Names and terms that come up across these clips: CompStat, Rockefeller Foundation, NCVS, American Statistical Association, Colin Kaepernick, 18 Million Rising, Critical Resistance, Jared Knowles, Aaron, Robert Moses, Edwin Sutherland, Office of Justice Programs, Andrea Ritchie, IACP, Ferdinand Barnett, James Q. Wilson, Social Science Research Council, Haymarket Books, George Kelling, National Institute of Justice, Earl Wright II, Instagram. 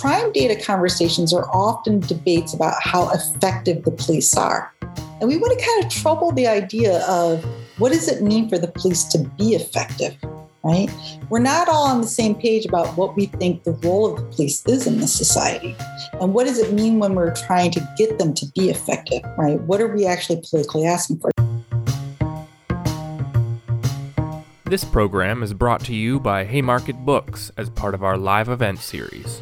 Crime data conversations are often debates about how effective the police are. And we want to kind of trouble the idea of what does it mean for the police to be effective, right? We're not all on the same page about what we think the role of the police is in this society. And what does it mean when we're trying to get them to be effective, right? What are we actually politically asking for? This program is brought to you by Haymarket Books as part of our live event series.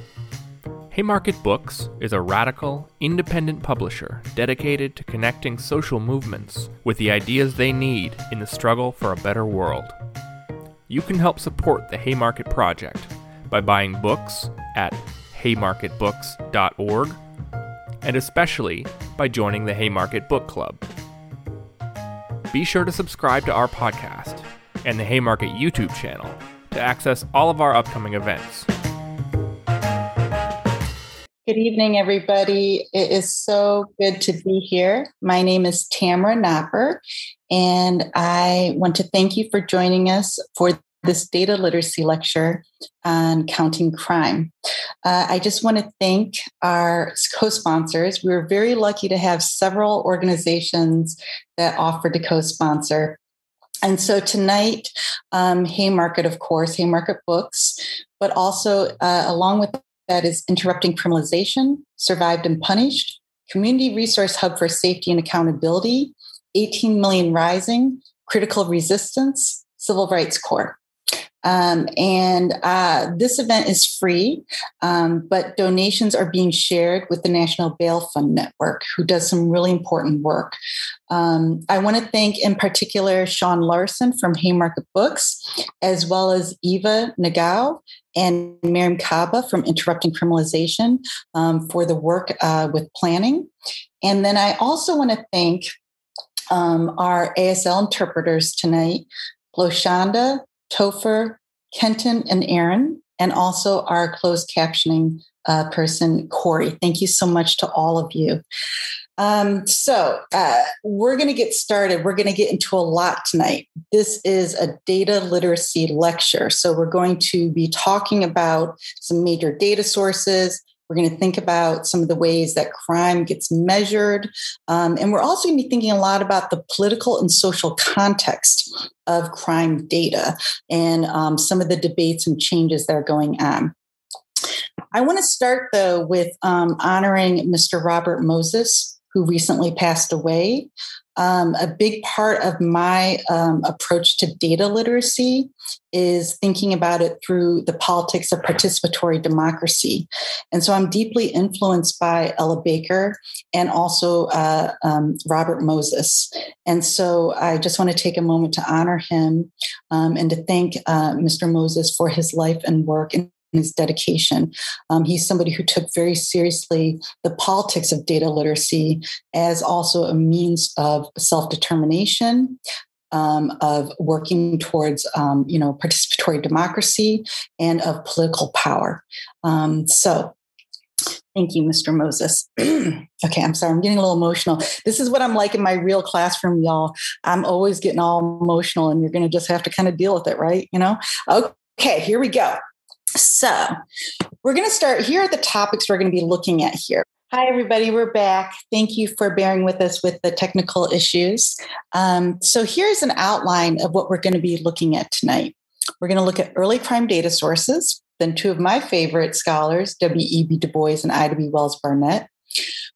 Haymarket Books is a radical, independent publisher dedicated to connecting social movements with the ideas they need in the struggle for a better world. You can help support the Haymarket Project by buying books at haymarketbooks.org and especially by joining the Haymarket Book Club. Be sure to subscribe to our podcast and the Haymarket YouTube channel to access all of our upcoming events. Good evening, everybody. It is so good to be here. My name is Tamara Nopper, and I want to thank you for joining us for this data literacy lecture on counting crime. I just want to thank our co-sponsors. We were very lucky to have several organizations that offered to co-sponsor. And so tonight, Haymarket, of course, Haymarket Books, but also along with that is Interrupting Criminalization, Survived and Punished, Community Resource Hub for Safety and Accountability, 18 Million Rising, Critical Resistance, Civil Rights Corps. This event is free, but donations are being shared with the National Bail Fund Network, who does some really important work. I want to thank in particular Sean Larson from Haymarket Books, as well as Eva Nagao and Miriam Kaba from Interrupting Criminalization for the work with planning. And then I also want to thank our ASL interpreters tonight, Loshanda, Topher, Kenton, and Aaron, and also our closed captioning person, Corey. Thank you so much to all of you. We're going to get started. We're going to get into a lot tonight. This is a data literacy lecture. So we're going to be talking about some major data sources. We're going to think about some of the ways that crime gets measured. And we're also going to be thinking a lot about the political and social context of crime data and some of the debates and changes that are going on. I want to start, though, with honoring Mr. Robert Moses, who recently passed away. A big part of my approach to data literacy is thinking about it through the politics of participatory democracy. And so I'm deeply influenced by Ella Baker and also Robert Moses. And so I just want to take a moment to honor him and to thank Mr. Moses for his life and work and his dedication. He's somebody who took very seriously the politics of data literacy as also a means of self-determination, of working towards, participatory democracy and of political power. Thank you, Mr. Moses. Okay, I'm sorry. I'm getting a little emotional. This is what I'm like in my real classroom, y'all. I'm always getting all emotional and you're going to just have to kind of deal with it, right? You know? Okay, here we go. So we're going to start. Here are the topics we're going to be looking at here. Hi, everybody. We're back. Thank you for bearing with us with the technical issues. So here's an outline of what we're going to be looking at tonight. We're going to look at early crime data sources, then two of my favorite scholars, W.E.B. Du Bois and Ida B. Wells Barnett.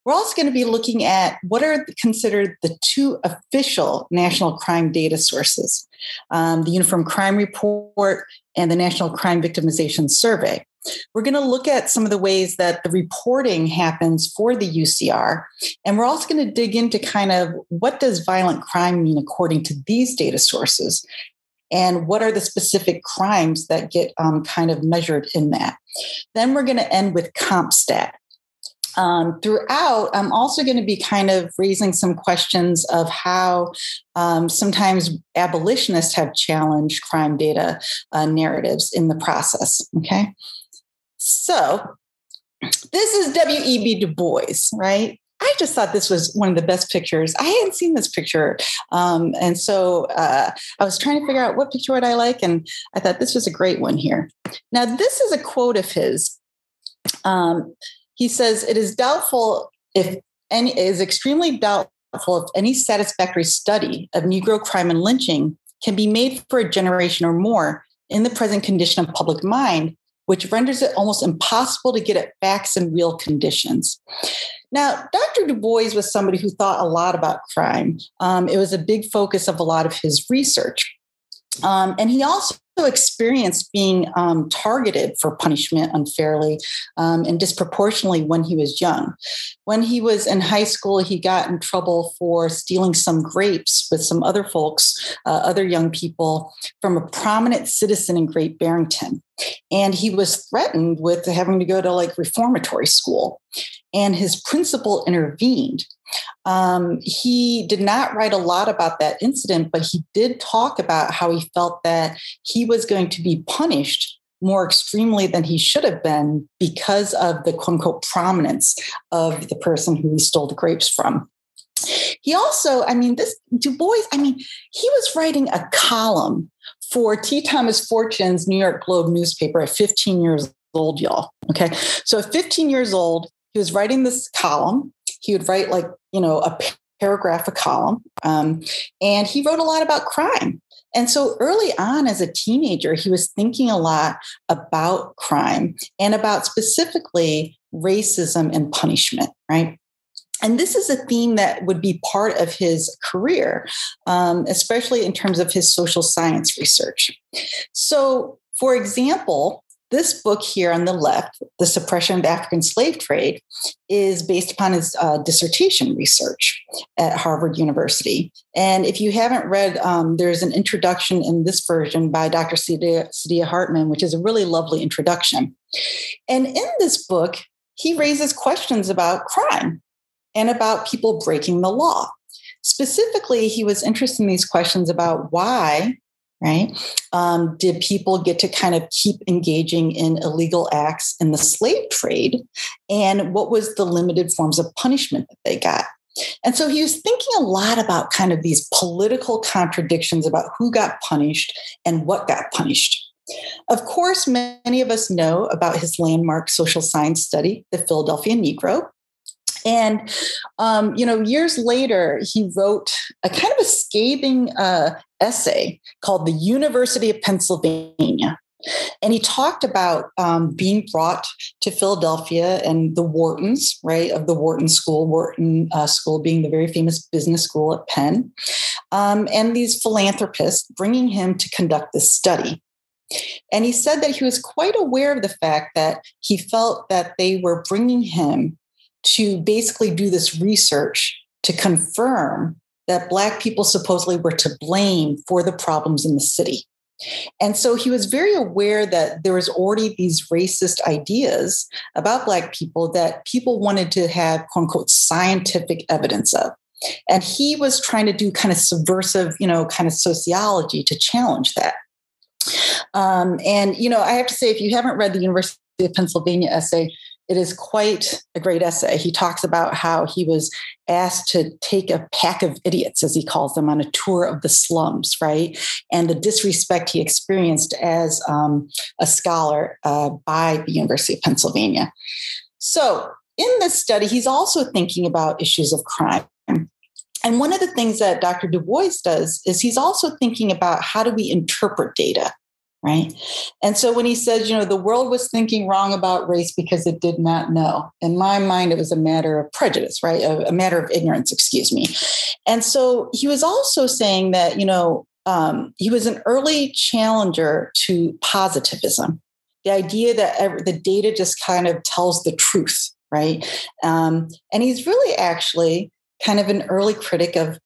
We're also going to be looking at what are considered the two official national crime data sources, the Uniform Crime Report and the National Crime Victimization Survey. We're going to look at some of the ways that the reporting happens for the UCR. And we're also going to dig into kind of what does violent crime mean according to these data sources? And what are the specific crimes that get kind of measured in that? Then we're going to end with CompStat. Throughout, I'm also going to be kind of raising some questions of how sometimes abolitionists have challenged crime data narratives in the process. Okay, so this is W.E.B. Du Bois, right? I just thought this was one of the best pictures. I hadn't seen this picture. And so I was trying to figure out what picture would I like. And I thought this was a great one here. Now, this is a quote of his. He says it is doubtful if any, it is extremely doubtful if any satisfactory study of Negro crime and lynching can be made for a generation or more in the present condition of public mind, which renders it almost impossible to get at facts and real conditions. Now, Dr. Du Bois was somebody who thought a lot about crime. It was a big focus of a lot of his research. And he also experienced being targeted for punishment unfairly and disproportionately when he was young. When he was in high school, he got in trouble for stealing some grapes with some other folks, other young people, from a prominent citizen in Great Barrington. And he was threatened with having to go to like reformatory school. And his principal intervened. He did not write a lot about that incident, but he did talk about how he felt that he was going to be punished more extremely than he should have been because of the quote unquote prominence of the person who he stole the grapes from. He also, Du Bois, he was writing a column for T. Thomas Fortune's New York Globe newspaper at 15 years old, y'all. Okay. So at 15 years old, he was writing this column. He would write a paragraph, a column. And he wrote a lot about crime. And so early on as a teenager, he was thinking a lot about crime and about specifically racism and punishment, right? And this is a theme that would be part of his career, especially in terms of his social science research. So, for example, this book here on the left, The Suppression of the African Slave Trade, is based upon his dissertation research at Harvard University. And if you haven't read, there's an introduction in this version by Dr. Sadia Hartman, which is a really lovely introduction. And in this book, he raises questions about crime and about people breaking the law. Specifically, he was interested in these questions about why, right? Did people get to kind of keep engaging in illegal acts in the slave trade? And what was the limited forms of punishment that they got? And so he was thinking a lot about kind of these political contradictions about who got punished and what got punished. Of course, many of us know about his landmark social science study, The Philadelphia Negro. And, years later, he wrote a kind of a scathing essay called The University of Pennsylvania. And he talked about being brought to Philadelphia and the Whartons, right, of the Wharton School, Wharton School being the very famous business school at Penn, and these philanthropists bringing him to conduct this study. And he said that he was quite aware of the fact that he felt that they were bringing him to basically do this research to confirm that Black people supposedly were to blame for the problems in the city. And so he was very aware that there was already these racist ideas about Black people that people wanted to have, quote unquote, scientific evidence of. And he was trying to do kind of subversive, sociology to challenge that. I have to say, if you haven't read the University of Pennsylvania essay, it is quite a great essay. He talks about how he was asked to take a pack of idiots, as he calls them, on a tour of the slums, right? And the disrespect he experienced as a scholar by the University of Pennsylvania. So in this study, he's also thinking about issues of crime. And one of the things that Dr. Du Bois does is he's also thinking about how do we interpret data, right? And so when he says, the world was thinking wrong about race because it did not know. In my mind, it was a matter of prejudice, right? A matter of ignorance, excuse me. And so he was also saying that, he was an early challenger to positivism, the idea that the data just kind of tells the truth, right? And he's really actually kind of an early critic of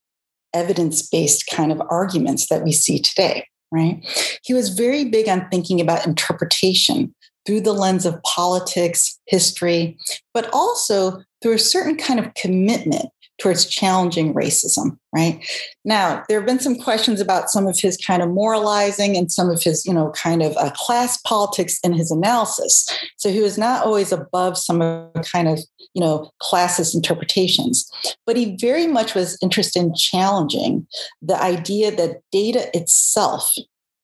evidence-based kind of arguments that we see today. Right? He was very big on thinking about interpretation through the lens of politics, history, but also through a certain kind of commitment towards challenging racism, right? Now, there have been some questions about some of his kind of moralizing and some of his, class politics in his analysis. So he was not always above some kind of, classist interpretations, but he very much was interested in challenging the idea that data itself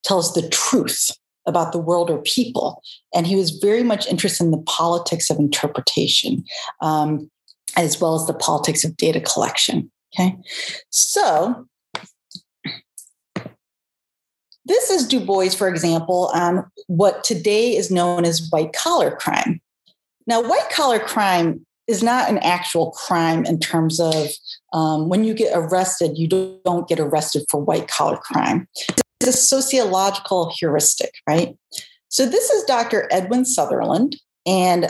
tells the truth about the world or people. And he was very much interested in the politics of interpretation, as well as the politics of data collection. Okay, so this is Du Bois, for example, on what today is known as white-collar crime. Now, white-collar crime is not an actual crime in terms of when you get arrested, you don't get arrested for white-collar crime. It's a sociological heuristic, right? So this is Dr. Edwin Sutherland, and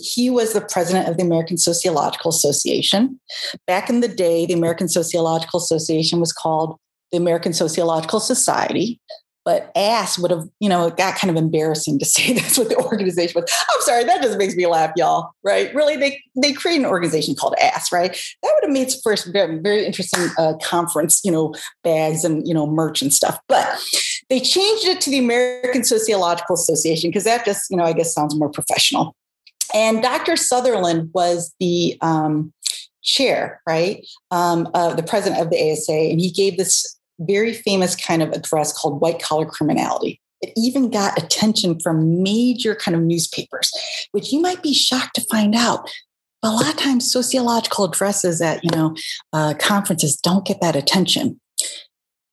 he was the president of the American Sociological Association. Back in the day, the American Sociological Association was called the American Sociological Society, but ASS would have, you know, it got kind of embarrassing to say that's what the organization was. I'm sorry, that just makes me laugh, y'all, right? Really, they created an organization called ASS, right? That would have made its first very, very interesting conference, you know, bags and, you know, merch and stuff. But they changed it to the American Sociological Association because that just, you know, I guess sounds more professional. And Dr. Sutherland was the chair, right, of the president of the ASA, and he gave this very famous kind of address called White Collar Criminality. It even got attention from major kind of newspapers, which you might be shocked to find out. But a lot of times sociological addresses at, you know, conferences don't get that attention.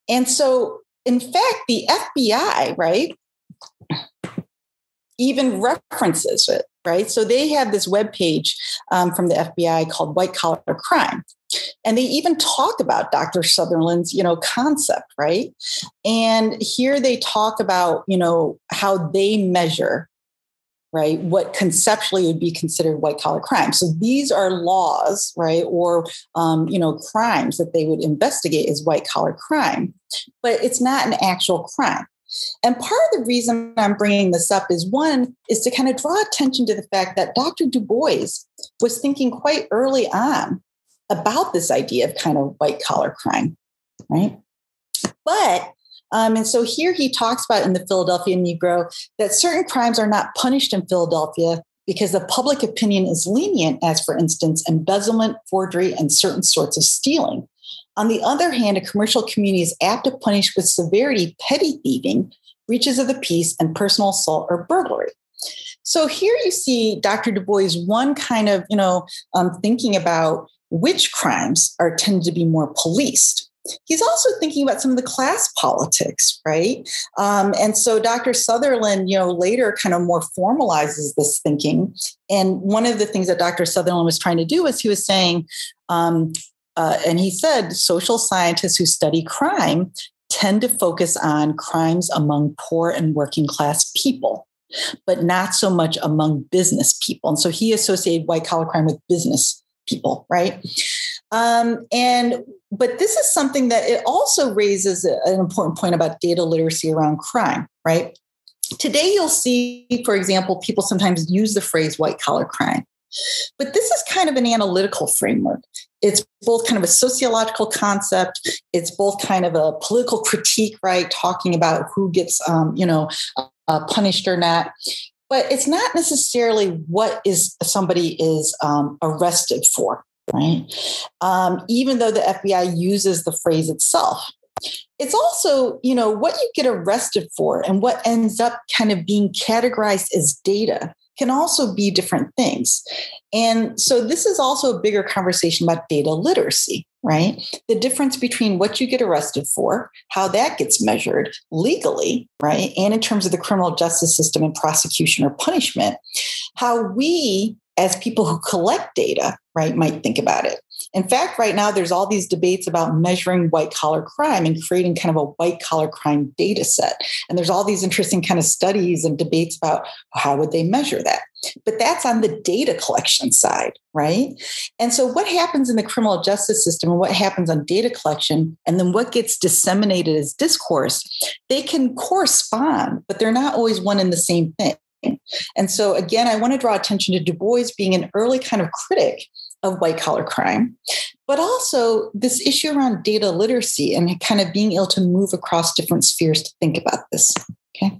And so, in fact, the FBI, right, even references it, right? So they have this webpage from the FBI called White Collar Crime. And they even talk about Dr. Sutherland's, you know, concept, right? And here they talk about, you know, how they measure, right, what conceptually would be considered white-collar crime. So these are laws, right, or, you know, crimes that they would investigate as white-collar crime, but it's not an actual crime. And part of the reason I'm bringing this up is, one, is to kind of draw attention to the fact that Dr. Du Bois was thinking quite early on about this idea of kind of white collar crime, right? But, and so here he talks about in the Philadelphia Negro that certain crimes are not punished in Philadelphia because the public opinion is lenient, as for instance, embezzlement, forgery, and certain sorts of stealing. On the other hand, a commercial community is apt to punish with severity petty thieving, breaches of the peace, and personal assault or burglary. So here you see Dr. Du Bois, one kind of, you know, thinking about which crimes are tended to be more policed. He's also thinking about some of the class politics, right? And so Dr. Sutherland, you know, later kind of more formalizes this thinking. And one of the things that Dr. Sutherland was trying to do is he was saying, and he said, social scientists who study crime tend to focus on crimes among poor and working class people, but not so much among business people. And so he associated white collar crime with business people, right? But this is something that it also raises an important point about data literacy around crime, right? Today, you'll see, for example, people sometimes use the phrase white collar crime, but this is kind of an analytical framework. It's both kind of a sociological concept. It's both kind of a political critique, right? Talking about who gets, you know, punished or not. But it's not necessarily what is somebody is arrested for, right? Even though the FBI uses the phrase itself, it's also, you know, what you get arrested for and what ends up kind of being categorized as data can also be different things. And so this is also a bigger conversation about data literacy, right? The difference between what you get arrested for, how that gets measured legally, right? And in terms of the criminal justice system and prosecution or punishment, how we as people who collect data, right, might think about it. In fact, right now, there's all these debates about measuring white collar crime and creating kind of a white collar crime data set. And there's all these interesting kind of studies and debates about how would they measure that. But that's on the data collection side, right? And so what happens in the criminal justice system and what happens on data collection and then what gets disseminated as discourse, they can correspond, but they're not always one and the same thing. And so, again, I want to draw attention to Du Bois being an early kind of critic of white-collar crime, but also this issue around data literacy and kind of being able to move across different spheres to think about this, okay?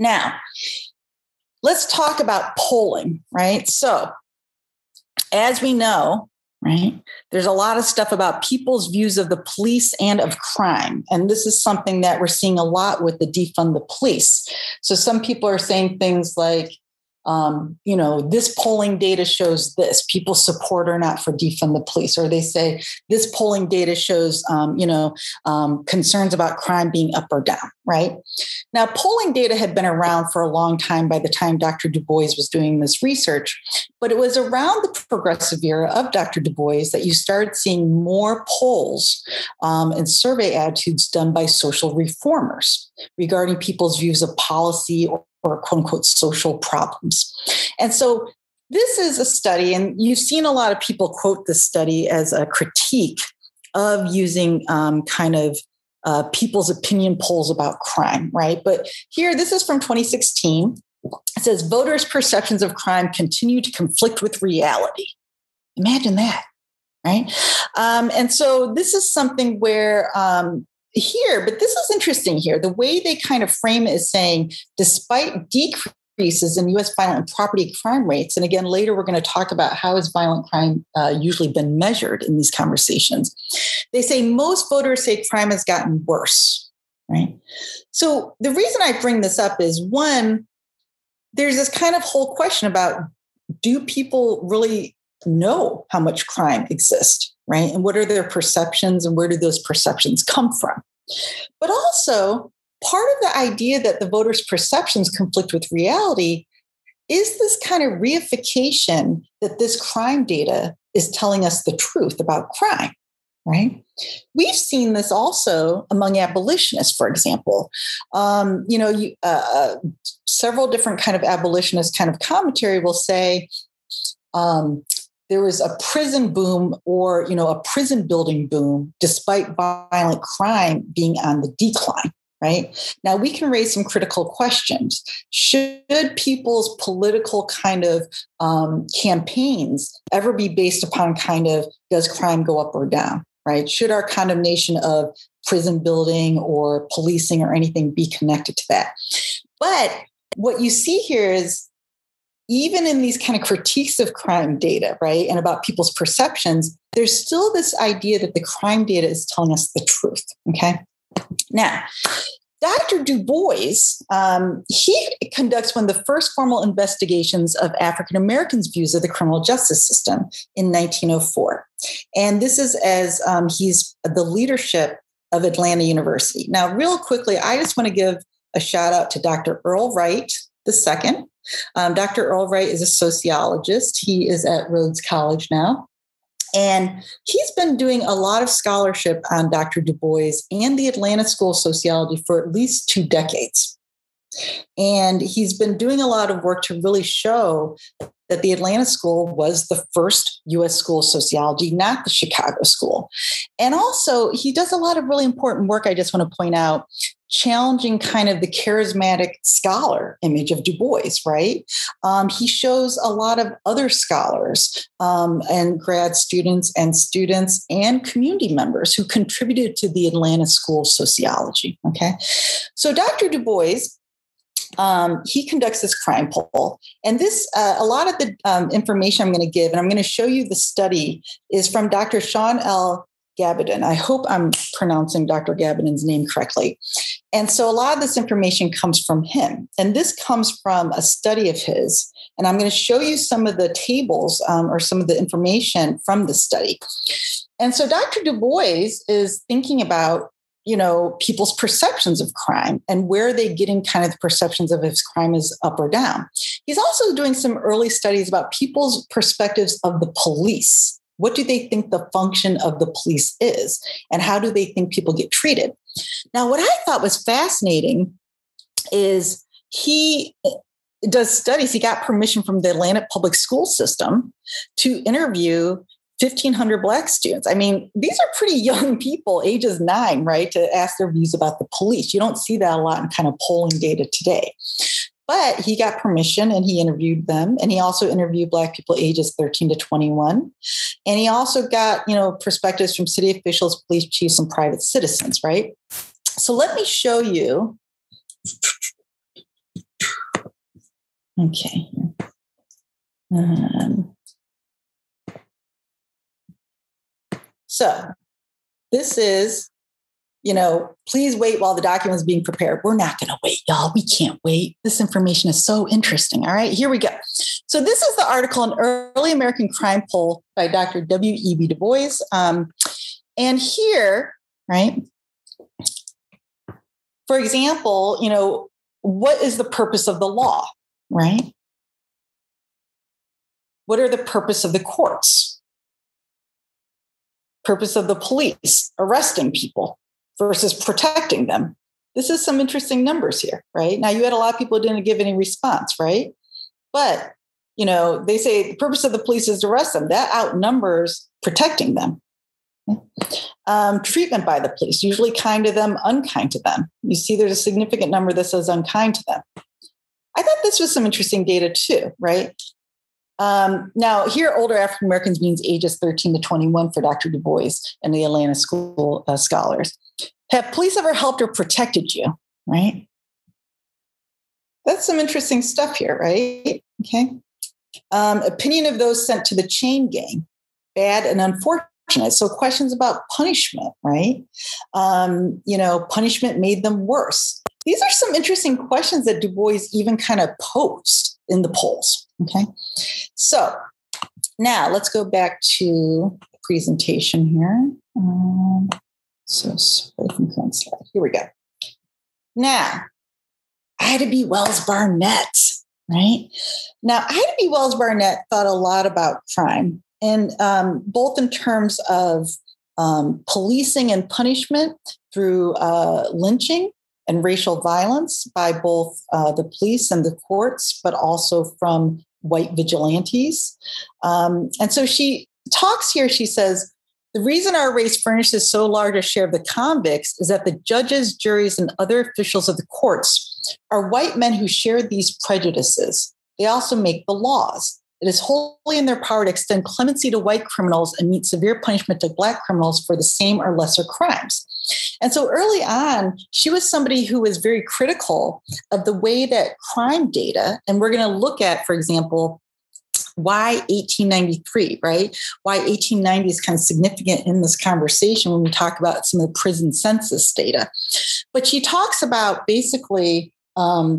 Now, let's talk about polling, right? So, as we know, right? There's a lot of stuff about people's views of the police and of crime. And this is something that we're seeing a lot with the defund the police. So some people are saying things like, you know, this polling data shows this, people support or not for defund the police, or they say this polling data shows, concerns about crime being up or down, right? Now, polling data had been around for a long time by the time Dr. Du Bois was doing this research, but it was around the progressive era of Dr. Du Bois that you started seeing more polls and survey attitudes done by social reformers regarding people's views of policy or quote unquote social problems. And so this is a study, and you've seen a lot of people quote this study as a critique of using people's opinion polls about crime, right? But here, this is from 2016. It says, voters' perceptions of crime continue to conflict with reality. Imagine that, right? And so this is something where, but this is interesting here. The way they kind of frame it is saying, despite decreases in U.S. violent and property crime rates, and again, later we're going to talk about how has violent crime usually been measured in these conversations. They say most voters say crime has gotten worse, right? So the reason I bring this up is, one, there's this kind of whole question about, do people really know how much crime exists? Right? And what are their perceptions and where do those perceptions come from? But also, part of the idea that the voters' perceptions conflict with reality is this kind of reification that this crime data is telling us the truth about crime, right? We've seen this also among abolitionists, for example. Several different kind of abolitionist kind of commentary will say, there was a prison boom or, a prison building boom, despite violent crime being on the decline, right? Now, we can raise some critical questions. Should people's political kind of campaigns ever be based upon kind of, does crime go up or down, right? Should our condemnation of prison building or policing or anything be connected to that? But what you see here is, even in these kind of critiques of crime data, right, and about people's perceptions, there's still this idea that the crime data is telling us the truth, okay? Now, Dr. Du Bois, he conducts one of the first formal investigations of African Americans' views of the criminal justice system in 1904. And this is as he's the leadership of Atlanta University. Now, real quickly, I just want to give a shout out to Dr. Earl Wright II. Dr. Earl Wright is a sociologist. He is at Rhodes College now. And he's been doing a lot of scholarship on Dr. Du Bois and the Atlanta School of Sociology for at least 2 decades. And he's been doing a lot of work to really show that the Atlanta School was the first U.S. School of Sociology, not the Chicago School. And also, he does a lot of really important work, I just want to point out, challenging kind of the charismatic scholar image of Du Bois, right? He shows a lot of other scholars and grad students and community members who contributed to the Atlanta School of Sociology, okay? So Dr. Du Bois, he conducts this crime poll. And this, a lot of the information I'm going to give, and I'm going to show you the study, is from Dr. Sean L. Gabadon. I hope I'm pronouncing Dr. Gabadon's name correctly. And so a lot of this information comes from him. And this comes from a study of his. And I'm going to show you some of the tables or some of the information from the study. And so Dr. Du Bois is thinking about, people's perceptions of crime and where are they getting kind of the perceptions of if crime is up or down. He's also doing some early studies about people's perspectives of the police. What do they think the function of the police is? And how do they think people get treated? Now, what I thought was fascinating is he does studies. He got permission from the Atlanta public school system to interview 1,500 Black students. I mean, these are pretty young people, ages 9, right, to ask their views about the police. You don't see that a lot in kind of polling data today. But he got permission and he interviewed them. And he also interviewed Black people ages 13 to 21. And he also got, perspectives from city officials, police chiefs, and private citizens, right? So let me show you. Okay. So this is, you know, please wait while the document is being prepared. We're not going to wait, y'all. We can't wait. This information is so interesting. All right, here we go. So this is the article, An Early American Crime Poll by Dr. W.E.B. Du Bois. And here, right, for example, you know, what is the purpose of the law, right? What are the purpose of the courts? Purpose of the police, arresting people versus protecting them. This is some interesting numbers here, right? Now, you had a lot of people who didn't give any response, right? But, you know, they say the purpose of the police is to arrest them. That outnumbers protecting them. Treatment by the police, usually kind to them, unkind to them. You see there's a significant number that says unkind to them. I thought this was some interesting data too, right? Now, here, older African-Americans means ages 13 to 21 for Dr. Du Bois and the Atlanta School scholars. Have police ever helped or protected you, right? That's some interesting stuff here, right? Okay. Opinion of those sent to the chain gang, bad and unfortunate. So questions about punishment, right? You know, punishment made them worse. These are some interesting questions that Du Bois even kind of posed in the polls, okay? So now let's go back to the presentation here. Here we go. Now, Ida B. Wells Barnett, right? Now, Ida B. Wells Barnett thought a lot about crime, and both in terms of policing and punishment through lynching and racial violence by both the police and the courts, but also from white vigilantes. And so she talks here, she says, the reason our race furnishes so large a share of the convicts is that the judges, juries, and other officials of the courts are white men who share these prejudices. They also make the laws. It is wholly in their power to extend clemency to white criminals and meet severe punishment to black criminals for the same or lesser crimes. And so early on, she was somebody who was very critical of the way that crime data, and we're going to look at, for example, why 1893, right? Why 1890 is kind of significant in this conversation when we talk about some of the prison census data. But she talks about basically, you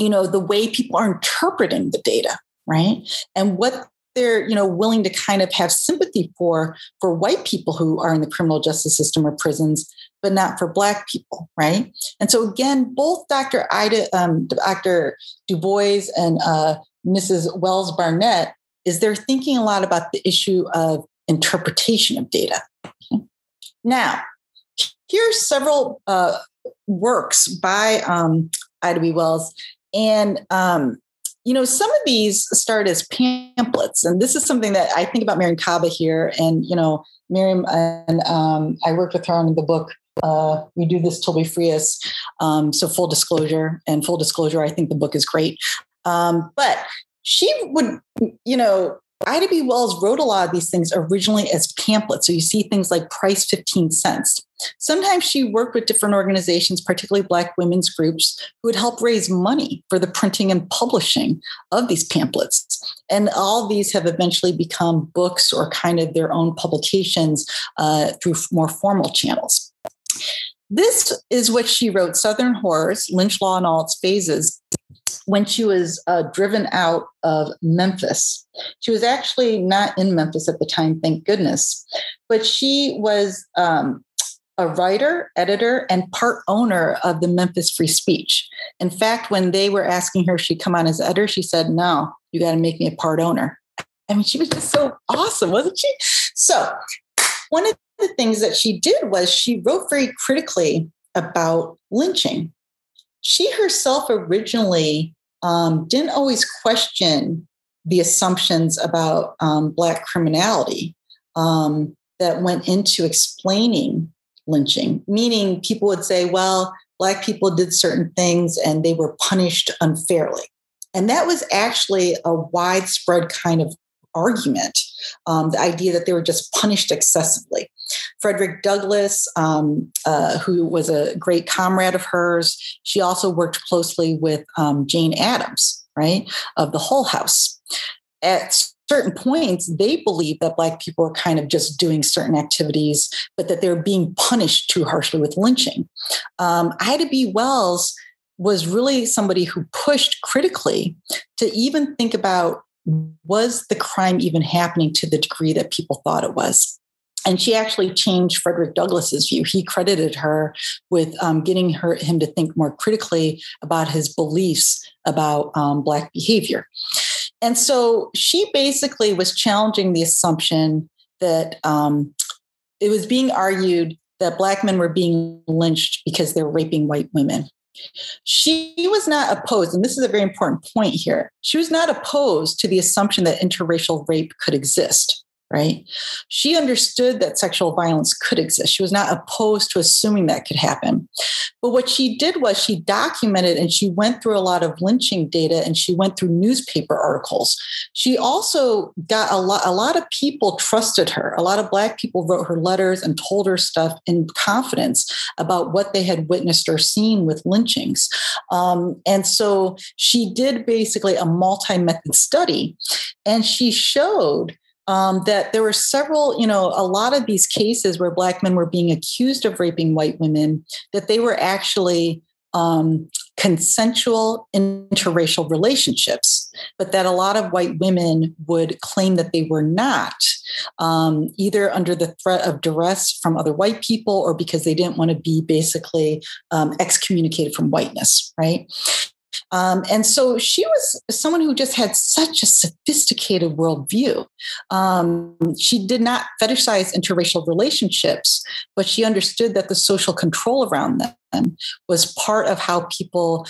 know, the way people are interpreting the data, right? And what they're, you know, willing to kind of have sympathy for white people who are in the criminal justice system or prisons, but not for black people, right? And so again, both Dr. Du Bois and Mrs. Wells Barnett is they're thinking a lot about the issue of interpretation of data. Okay. Now, here are several works by Ida B. Wells, and you know, some of these start as pamphlets, and this is something that I think about Miriam Kaba here. And, you know, Miriam, and I worked with her on the book, We Do This Till We Free Us. So full disclosure, I think the book is great. But she would, you know, Ida B. Wells wrote a lot of these things originally as pamphlets. So you see things like Price 15 Cents. Sometimes she worked with different organizations, particularly Black women's groups, who would help raise money for the printing and publishing of these pamphlets. And all these have eventually become books or kind of their own publications through more formal channels. This is what she wrote, Southern Horrors, Lynch Law in All Its Phases, when she was driven out of Memphis. She was actually not in Memphis at the time, thank goodness. But she was a writer, editor, and part owner of the Memphis Free Speech. In fact, when they were asking her if she'd come on as editor, she said, no, you got to make me a part owner. I mean, she was just so awesome, wasn't she? So one of the things that she did was she wrote very critically about lynching. She herself originally didn't always question the assumptions about Black criminality that went into explaining lynching, meaning people would say, well, Black people did certain things and they were punished unfairly. And that was actually a widespread kind of argument, the idea that they were just punished excessively. Frederick Douglass, who was a great comrade of hers, she also worked closely with Jane Addams, right, of the Hull House. At certain points, they believe that Black people are kind of just doing certain activities, but that they're being punished too harshly with lynching. Ida B. Wells was really somebody who pushed critically to even think about, was the crime even happening to the degree that people thought it was? And she actually changed Frederick Douglass's view. He credited her with getting him to think more critically about his beliefs about Black behavior. And so she basically was challenging the assumption that it was being argued that Black men were being lynched because they're raping white women. She was not opposed, and this is a very important point here, she was not opposed to the assumption that interracial rape could exist, right? She understood that sexual violence could exist. She was not opposed to assuming that could happen. But what she did was she documented and she went through a lot of lynching data and she went through newspaper articles. She also got a lot of people trusted her. A lot of Black people wrote her letters and told her stuff in confidence about what they had witnessed or seen with lynchings. And so she did basically a multi-method study, and she showed that there were several, a lot of these cases where Black men were being accused of raping white women, that they were actually consensual interracial relationships, but that a lot of white women would claim that they were not, either under the threat of duress from other white people or because they didn't want to be basically excommunicated from whiteness, right? And so she was someone who just had such a sophisticated worldview. She did not fetishize interracial relationships, but she understood that the social control around them was part of how people,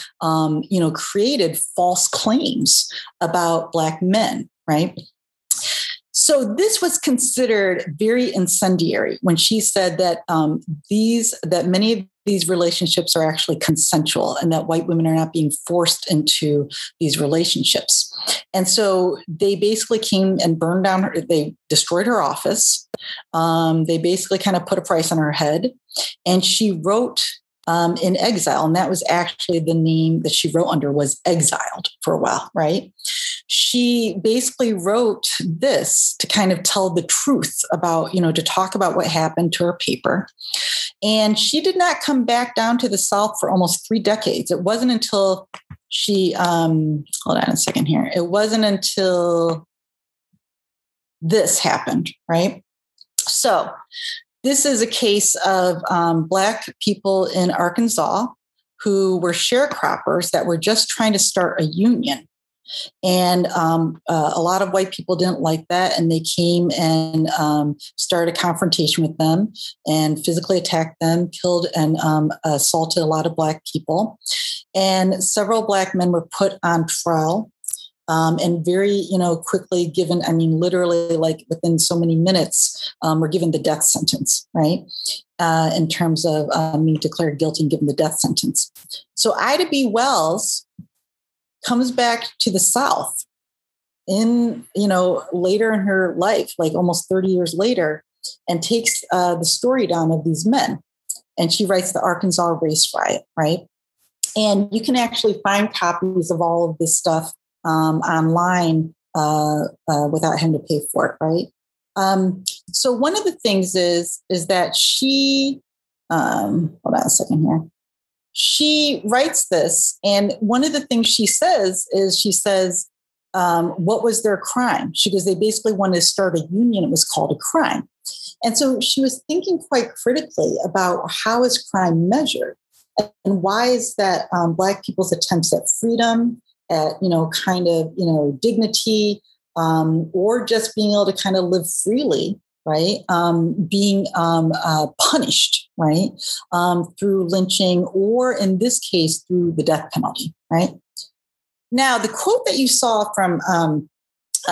created false claims about Black men, right? So this was considered very incendiary when she said that that many of these relationships are actually consensual and that white women are not being forced into these relationships. And so they basically came and burned down her, they destroyed her office. They basically kind of put a price on her head, and she wrote In Exile. And that was actually the name that she wrote under, was Exiled for a while, right? She basically wrote this to kind of tell the truth about, to talk about what happened to her paper. And she did not come back down to the South for almost 3 decades. It wasn't until she, hold on a second here. It wasn't until this happened, right? So this is a case of Black people in Arkansas who were sharecroppers that were just trying to start a union. And a lot of white people didn't like that, and they came and started a confrontation with them and physically attacked them, killed and assaulted a lot of Black people. And several Black men were put on trial. And very, quickly given, literally like within so many minutes, were given the death sentence, right? In terms of being declared guilty and given the death sentence. So Ida B. Wells comes back to the South in, later in her life, like almost 30 years later, and takes the story down of these men. And she writes the Arkansas Race Riot, right? And you can actually find copies of all of this stuff online without having to pay for it, right? So one of the things is that she, hold on a second here. She writes this, and one of the things she says is, what was their crime? She goes, they basically wanted to start a union. It was called a crime. And so she was thinking quite critically about how is crime measured, and why is that Black people's attempts at freedom, at, dignity, or just being able to kind of live freely, right? Being punished, right? Through lynching, or in this case, through the death penalty, right? Now, the quote that you saw from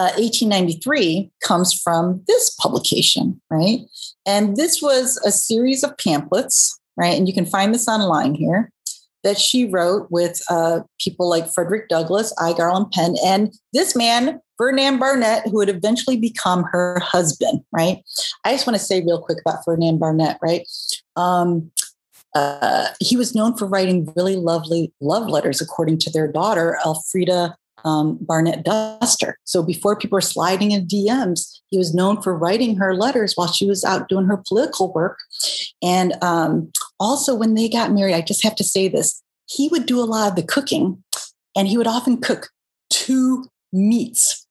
1893 comes from this publication, right? And this was a series of pamphlets, right? And you can find this online here, that she wrote with people like Frederick Douglass, I. Garland Penn, and this man, Ferdinand Barnett, who would eventually become her husband, right? I just want to say real quick about Ferdinand Barnett, right? He was known for writing really lovely love letters, according to their daughter, Elfrida Barnett duster. So before people were sliding in DMs, he was known for writing her letters while she was out doing her political work. And also when they got married, I just have to say this, he would do a lot of the cooking, and he would often cook two meats,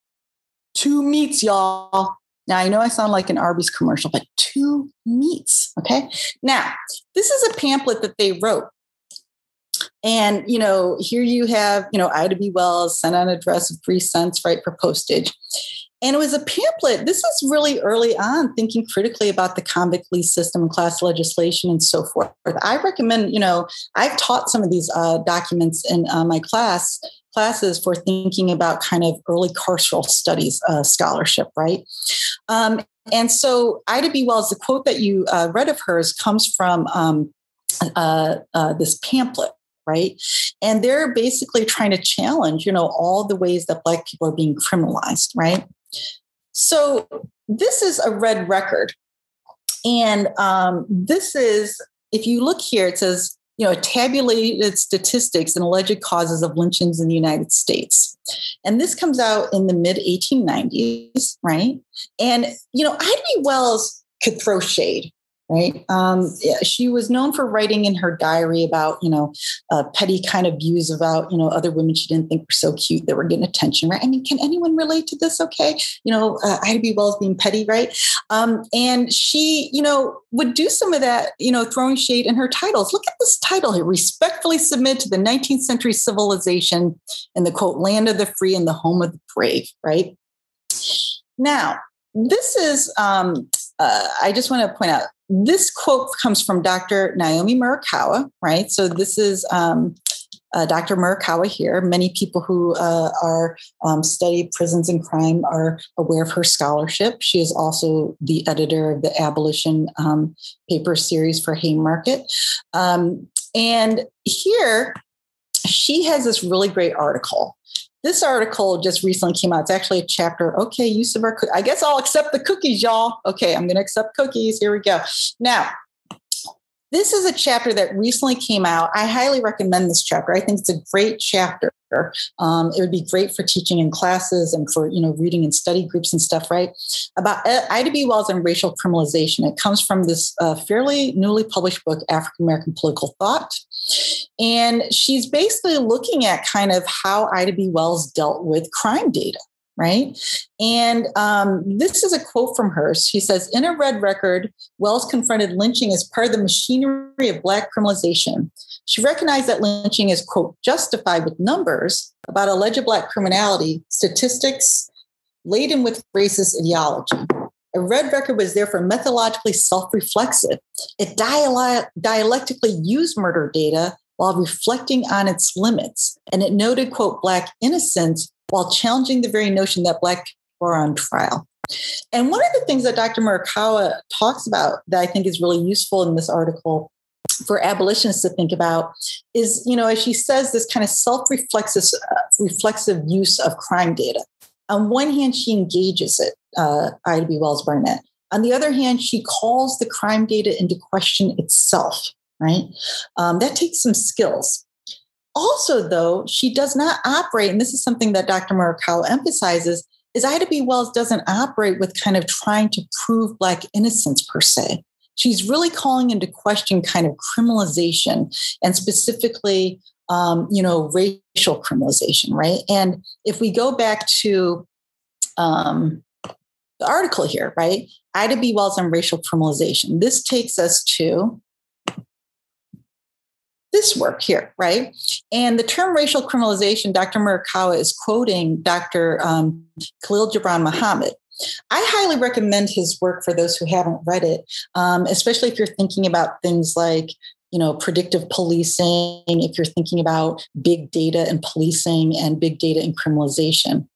y'all. Now, I know I sound like an Arby's commercial, but two meats. Okay. Now, this is a pamphlet that they wrote. And, you know, here you have, you know, Ida B. Wells sent out an address of 3 cents, right, for postage. And it was a pamphlet. This is really early on thinking critically about the convict lease system and class legislation and so forth. I recommend, you know, I've taught some of these documents in my classes for thinking about kind of early carceral studies scholarship, right? And so Ida B. Wells, the quote that you read of hers comes from this pamphlet, right? And they're basically trying to challenge, you know, all the ways that Black people are being criminalized, right? So this is a red record. And this is, if you look here, it says, you know, tabulated statistics and alleged causes of lynchings in the United States. And this comes out in the mid-1890s, right? And, you know, Ida B. Wells could throw shade, right? She was known for writing in her diary about, you know, petty kind of views about, you know, other women she didn't think were so cute that were getting attention, right? I mean, can anyone relate to this? Okay. You know, Ida B. Wells being petty, right? And she, you know, would do some of that, you know, throwing shade in her titles. Look at this title here, respectfully submit to the 19th century civilization in the quote, land of the free and the home of the brave, right? Now, this is, I just want to point out, this quote comes from Dr. Naomi Murakawa, right? So this is Dr. Murakawa here. Many people who study prisons and crime are aware of her scholarship. She is also the editor of the abolition paper series for Haymarket. And here she has this really great article. This article just recently came out. It's actually a chapter. Okay, use of our cookies. I guess I'll accept the cookies, y'all. Okay, I'm going to accept cookies. Here we go. Now, this is a chapter that recently came out. I highly recommend this chapter. I think it's a great chapter. It would be great for teaching in classes and for, you know, reading and study groups and stuff, right? About Ida B. Wells and racial criminalization. It comes from this fairly newly published book, African-American Political Thought. And she's basically looking at kind of how Ida B. Wells dealt with crime data, right? And this is a quote from her. She says, in a red record, Wells confronted lynching as part of the machinery of Black criminalization. She recognized that lynching is, quote, justified with numbers about alleged Black criminality, statistics laden with racist ideology. A red record was therefore methodologically self-reflexive. It dialectically used murder data while reflecting on its limits. And it noted, quote, Black innocence while challenging the very notion that Black people are on trial. And one of the things that Dr. Murakawa talks about that I think is really useful in this article for abolitionists to think about is, you know, as she says, this kind of self-reflexive use of crime data. On one hand, she engages it, Ida B. Wells Barnett. On the other hand, she calls the crime data into question itself, right? That takes some skills. Also, though, she does not operate, and this is something that Dr. Murakawa emphasizes, is Ida B. Wells doesn't operate with kind of trying to prove Black innocence per se. She's really calling into question kind of criminalization and specifically, you know, racial criminalization, right? And if we go back to the article here, right, Ida B. Wells on racial criminalization, this takes us to this work here, right? And the term racial criminalization, Dr. Murakawa is quoting Dr. Khalil Gibran Muhammad. I highly recommend his work for those who haven't read it, especially if you're thinking about things like, you know, predictive policing, if you're thinking about big data and policing and big data and criminalization.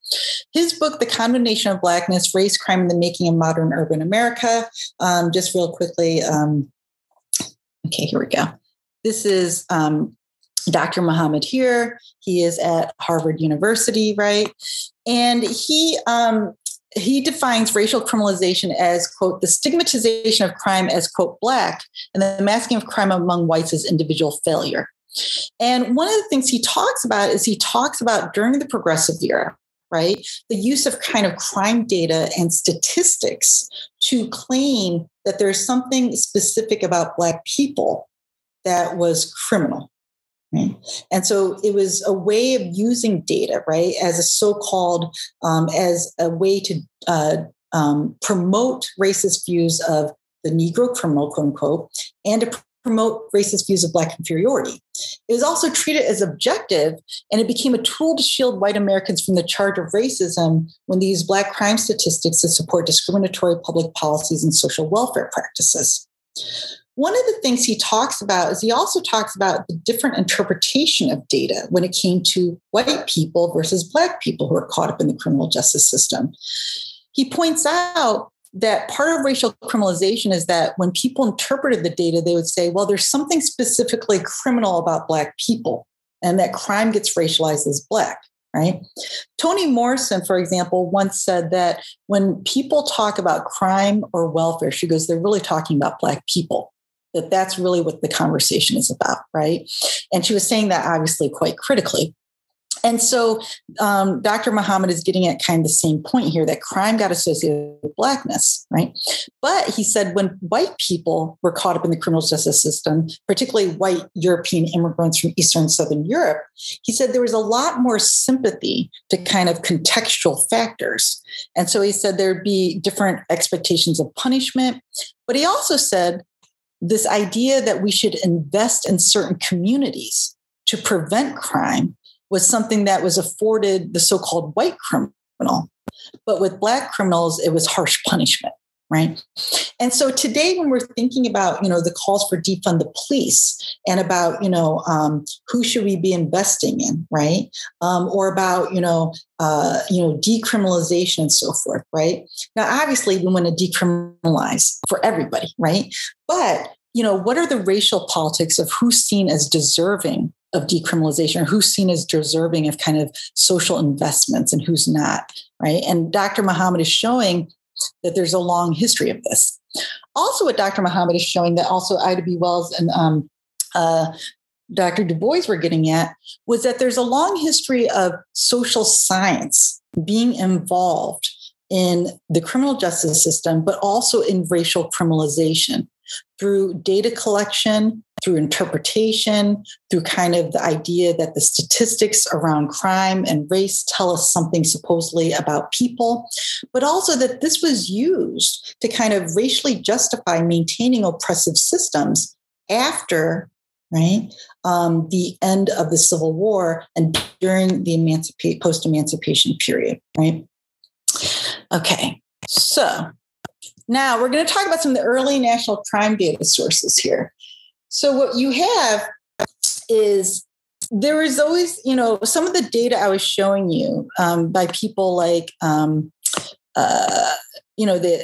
His book, The Condemnation of Blackness, Race, Crime, and the Making of Modern Urban America. Just real quickly. Okay, here we go. This is Dr. Muhammad here. He is at Harvard University, right? And he defines racial criminalization as, quote, the stigmatization of crime as, quote, Black, and the masking of crime among whites as individual failure. And one of the things he talks about is during the Progressive era, right, the use of kind of crime data and statistics to claim that there's something specific about Black people that was criminal. Right? And so it was a way of using data, right, as a so-called, as a way to promote racist views of the Negro criminal, quote unquote, and to promote racist views of Black inferiority. It was also treated as objective, and it became a tool to shield white Americans from the charge of racism when they used Black crime statistics to support discriminatory public policies and social welfare practices. One of the things he talks about is he also talks about the different interpretation of data when it came to white people versus Black people who are caught up in the criminal justice system. He points out that part of racial criminalization is that when people interpreted the data, they would say, well, there's something specifically criminal about Black people, and that crime gets racialized as Black, right? Toni Morrison, for example, once said that when people talk about crime or welfare, she goes, they're really talking about Black people, that that's really what the conversation is about, right? And she was saying that obviously quite critically. And so Dr. Muhammad is getting at kind of the same point here, that crime got associated with Blackness, right? But he said when white people were caught up in the criminal justice system, particularly white European immigrants from Eastern and Southern Europe, he said there was a lot more sympathy to kind of contextual factors. And so he said there'd be different expectations of punishment. But he also said this idea that we should invest in certain communities to prevent crime was something that was afforded the so-called white criminal. But with Black criminals, it was harsh punishment, right? And so today when we're thinking about, you know, the calls for defund the police and about, you know, who should we be investing in, right? Or about, decriminalization and so forth, right? Now, obviously, we want to decriminalize for everybody, right? But, you know, what are the racial politics of who's seen as deserving of decriminalization, or who's seen as deserving of kind of social investments and who's not, right? And Dr. Muhammad is showing that there's a long history of this. Also, what Dr. Muhammad is showing that also Ida B. Wells and Dr. Du Bois were getting at was that there's a long history of social science being involved in the criminal justice system, but also in racial criminalization through data collection, through interpretation, through kind of the idea that the statistics around crime and race tell us something supposedly about people, but also that this was used to kind of racially justify maintaining oppressive systems after, right, the end of the Civil War and during the post-emancipation period, right? Okay, so now we're going to talk about some of the early national crime data sources here. So what you have is there is always, you know, some of the data I was showing you by people like, the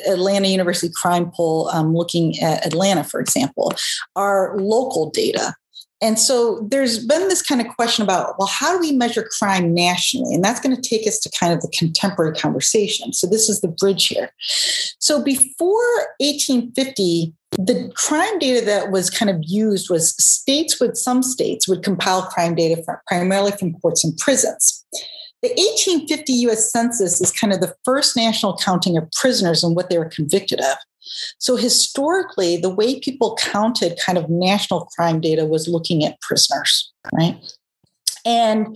Atlanta University crime poll looking at Atlanta, for example, are local data. And so there's been this kind of question about, well, how do we measure crime nationally? And that's going to take us to kind of the contemporary conversation. So this is the bridge here. So before 1850, the crime data that was kind of used was some states would compile crime data primarily from courts and prisons. The 1850 U.S. Census is kind of the first national counting of prisoners and what they were convicted of. So historically, the way people counted kind of national crime data was looking at prisoners, right? And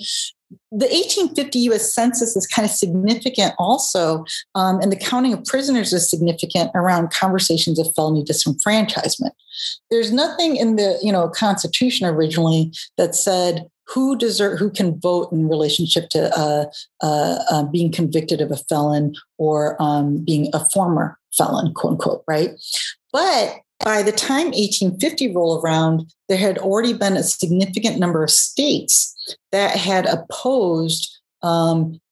the 1850 U.S. Census is kind of significant also, and the counting of prisoners is significant around conversations of felony disenfranchisement. There's nothing in the, you know, Constitution originally that said who can vote in relationship to being convicted of a felon or being a former felon, quote unquote, right? But by the time 1850 rolled around, there had already been a significant number of states that had opposed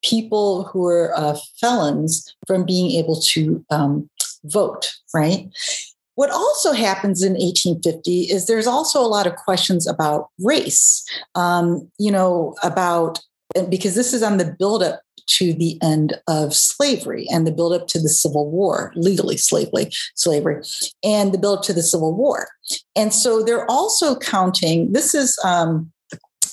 people who were felons from being able to vote, right? What also happens in 1850 is there's also a lot of questions about race, about because this is on the buildup to the end of slavery and the buildup to the Civil War, legally slavery, and the buildup to the Civil War. And so they're also counting, this is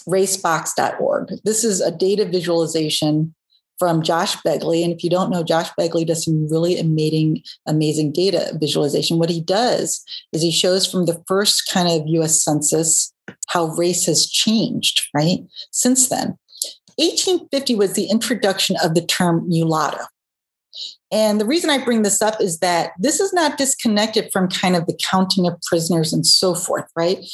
racebox.org. This is a data visualization from Josh Begley. And if you don't know, Josh Begley does some really amazing data visualization. What he does is he shows from the first kind of US Census how race has changed, right, since then. 1850 was the introduction of the term mulatto. And the reason I bring this up is that this is not disconnected from kind of the counting of prisoners and so forth, right?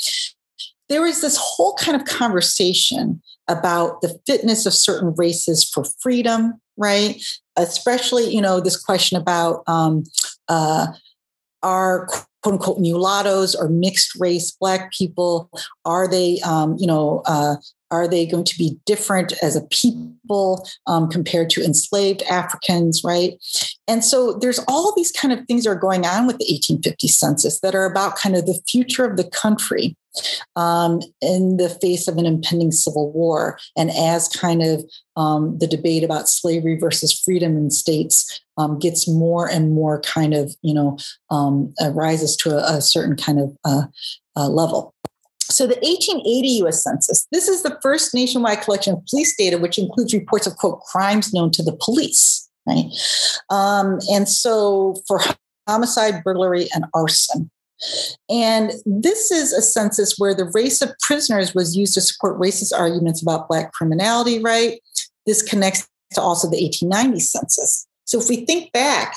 There was this whole kind of conversation about the fitness of certain races for freedom, right? Especially, you know, this question about our quote unquote mulattoes or mixed race Black people, are they, are they going to be different as a people compared to enslaved Africans, right? And so there's all these kind of things that are going on with the 1850 census that are about kind of the future of the country in the face of an impending civil war, and as kind of the debate about slavery versus freedom in states gets more and more kind of, rises to a certain kind of level. So the 1880 U.S. Census, this is the first nationwide collection of police data, which includes reports of, quote, crimes known to the police, right? And so for homicide, burglary, and arson. And this is a census where the race of prisoners was used to support racist arguments about Black criminality, right? This connects to also the 1890 census. So if we think back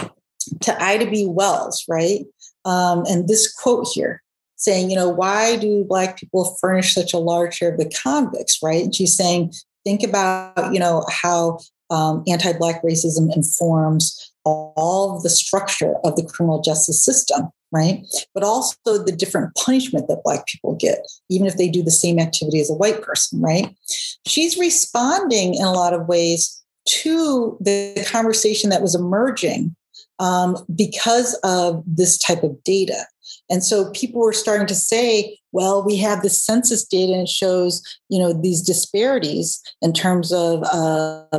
to Ida B. Wells, right? And this quote here, saying, you know, why do Black people furnish such a large share of the convicts, right? And she's saying, think about, you know, how anti-Black racism informs all of the structure of the criminal justice system, right? But also the different punishment that Black people get, even if they do the same activity as a white person, right? She's responding in a lot of ways to the conversation that was emerging because of this type of data. And so people were starting to say, well, we have the census data and it shows, you know, these disparities in terms of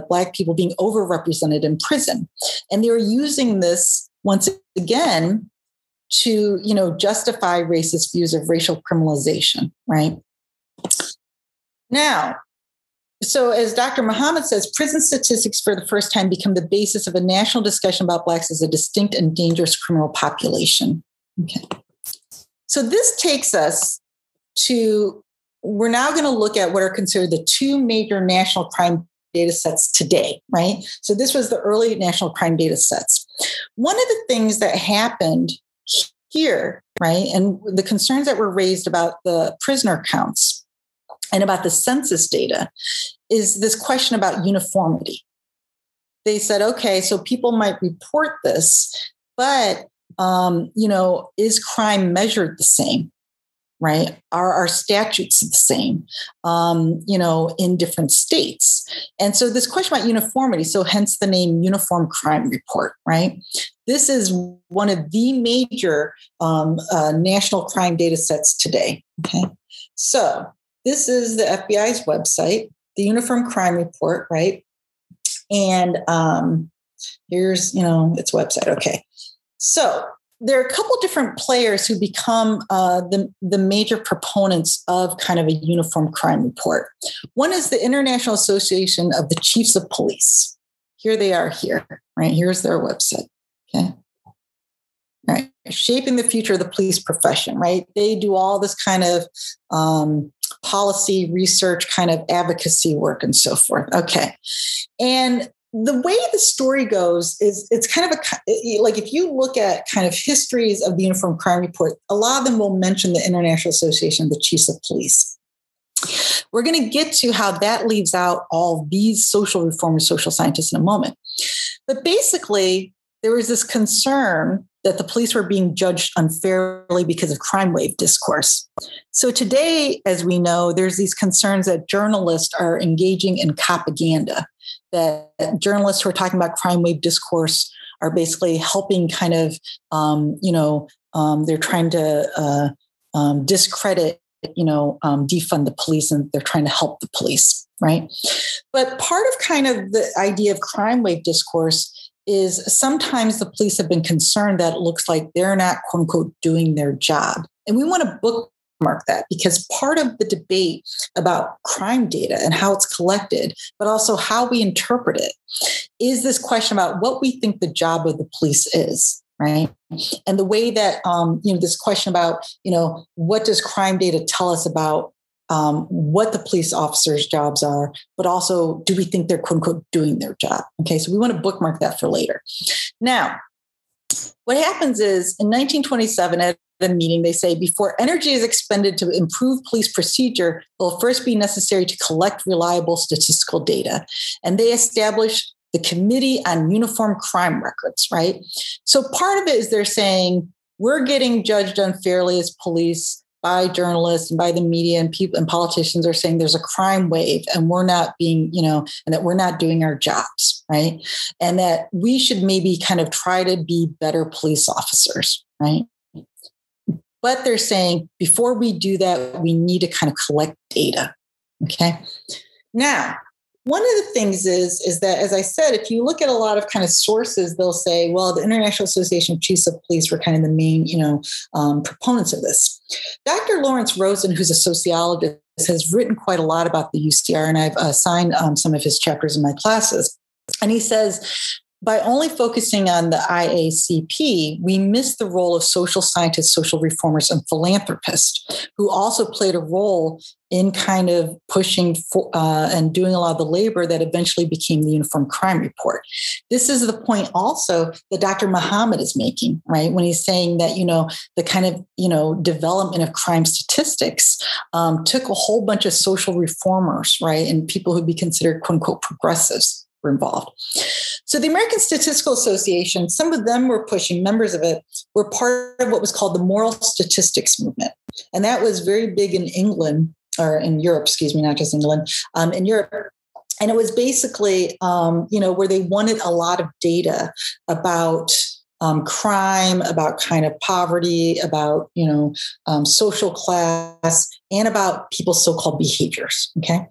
Black people being overrepresented in prison. And they were using this once again to, you know, justify racist views of racial criminalization, right? Now, so as Dr. Muhammad says, prison statistics for the first time become the basis of a national discussion about Blacks as a distinct and dangerous criminal population. Okay. So this takes us to, we're now going to look at what are considered the two major national crime data sets today, right? So this was the early national crime data sets. One of the things that happened here, right, and the concerns that were raised about the prisoner counts and about the census data is this question about uniformity. They said, okay, so people might report this, but is crime measured the same, right? Are our statutes the same, in different states? And so this question about uniformity, so hence the name Uniform Crime Report, right? This is one of the major national crime data sets today, okay? So this is the FBI's website, the Uniform Crime Report, right? And here's, its website, okay. So there are a couple different players who become the major proponents of kind of a uniform crime report. One is the International Association of the Chiefs of Police. Here they are here, right? Here's their website, okay? All right, shaping the future of the police profession, right? They do all this kind of policy research, kind of advocacy work and so forth, okay? And the way the story goes is it's kind of like if you look at kind of histories of the Uniform Crime Report, a lot of them will mention the International Association of the Chiefs of Police. We're going to get to how that leaves out all these social reformers, social scientists in a moment. But basically, there was this concern that the police were being judged unfairly because of crime wave discourse. So today, as we know, there's these concerns that journalists are engaging in propaganda, that journalists who are talking about crime wave discourse are basically helping kind of, they're trying to discredit defund the police and they're trying to help the police, right? But part of kind of the idea of crime wave discourse is sometimes the police have been concerned that it looks like they're not, quote unquote, doing their job. And we want to bookmark that because part of the debate about crime data and how it's collected, but also how we interpret it, is this question about what we think the job of the police is, right? And the way that, this question about, what does crime data tell us about what the police officers' jobs are, but also do we think they're, quote unquote, doing their job? Okay, so we want to bookmark that for later. Now, what happens is in 1927 at the meeting, they say, before energy is expended to improve police procedure, it will first be necessary to collect reliable statistical data. And they establish the Committee on Uniform Crime Records, right? So part of it is they're saying, we're getting judged unfairly as police by journalists and by the media, and people and politicians are saying there's a crime wave and we're not being, and that we're not doing our jobs, right? And that we should maybe kind of try to be better police officers, right? But they're saying before we do that, we need to kind of collect data, okay? Now, one of the things is that, as I said, if you look at a lot of kind of sources, they'll say, well, the International Association of Chiefs of Police were kind of the main, proponents of this. Dr. Lawrence Rosen, who's a sociologist, has written quite a lot about the UCR, and I've assigned some of his chapters in my classes. And he says, by only focusing on the IACP, we miss the role of social scientists, social reformers, and philanthropists, who also played a role in kind of pushing for, and doing a lot of the labor that eventually became the Uniform Crime Report. This is the point also that Dr. Muhammad is making, right? When he's saying that, the kind of, development of crime statistics took a whole bunch of social reformers, right? And people who'd be considered, quote unquote, progressives were involved. So the American Statistical Association, some of them were pushing, members of it were part of what was called the moral statistics movement. And that was very big in England, or in Europe, excuse me, not just England, in Europe. And it was basically, where they wanted a lot of data about crime, about kind of poverty, about, social class, and about people's so-called behaviors, okay?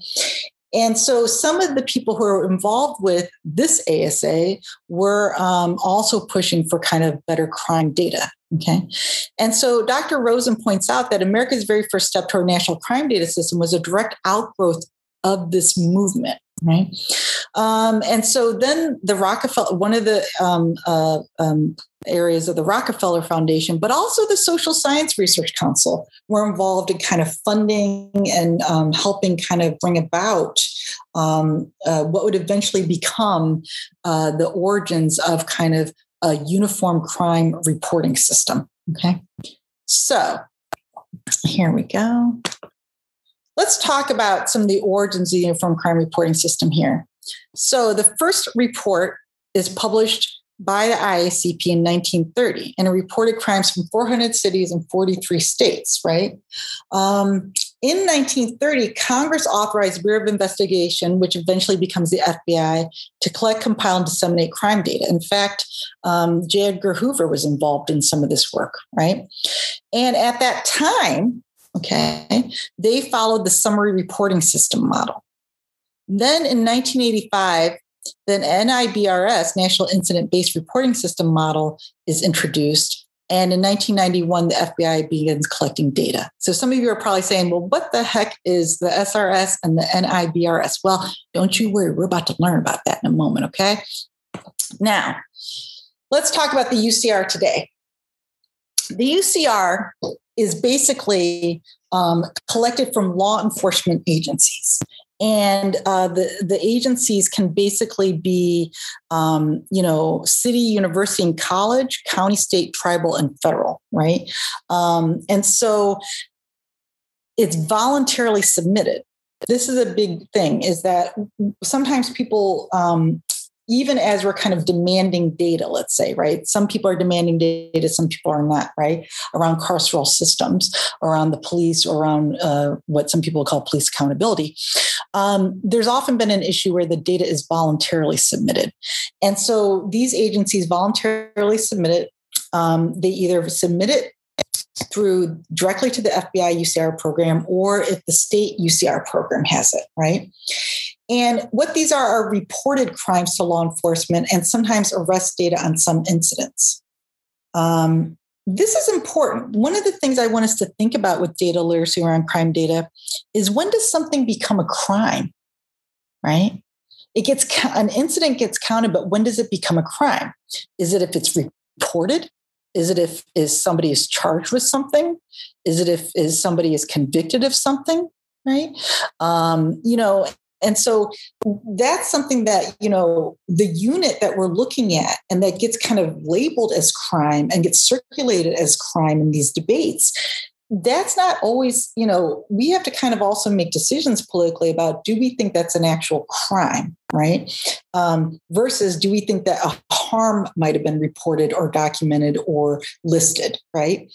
And so some of the people who are involved with this ASA were also pushing for kind of better crime data. Okay. And so Dr. Rosen points out that America's very first step toward a national crime data system was a direct outgrowth of this movement. Right. And so then the Rockefeller, one of the areas of the Rockefeller Foundation, but also the Social Science Research Council were involved in kind of funding and helping kind of bring about what would eventually become the origins of kind of a uniform crime reporting system. Okay. So here we go. Let's talk about some of the origins of the Uniform Crime Reporting System here. So the first report is published by the IACP in 1930, and it reported crimes from 400 cities and 43 states, right? In 1930, Congress authorized Bureau of Investigation, which eventually becomes the FBI, to collect, compile, and disseminate crime data. In fact, J. Edgar Hoover was involved in some of this work, right? And at that time, okay, they followed the summary reporting system model. Then in 1985, the NIBRS, National Incident-Based Reporting System model, is introduced. And in 1991, the FBI begins collecting data. So some of you are probably saying, well, what the heck is the SRS and the NIBRS? Well, don't you worry. We're about to learn about that in a moment, okay? Now, let's talk about the UCR today. The UCR is basically collected from law enforcement agencies. And the agencies can basically be, city, university, and college, county, state, tribal, and federal, right? And so it's voluntarily submitted. This is a big thing, is that sometimes people, even as we're kind of demanding data, let's say, right? Some people are demanding data, some people are not, right? Around carceral systems, around the police, around what some people call police accountability. There's often been an issue where the data is voluntarily submitted. And so these agencies voluntarily submit it. They either submit it through directly to the FBI UCR program, or if the state UCR program has it, right? And what these are reported crimes to law enforcement and sometimes arrest data on some incidents. This is important. One of the things I want us to think about with data literacy around crime data is, when does something become a crime, right? An incident gets counted, but when does it become a crime? Is it if it's reported? Is it if somebody is charged with something? Is it if somebody is convicted of something, right? And so that's something that, the unit that we're looking at and that gets kind of labeled as crime and gets circulated as crime in these debates, that's not always, we have to kind of also make decisions politically about, do we think that's an actual crime, right? Versus do we think that a harm might have been reported or documented or listed, right?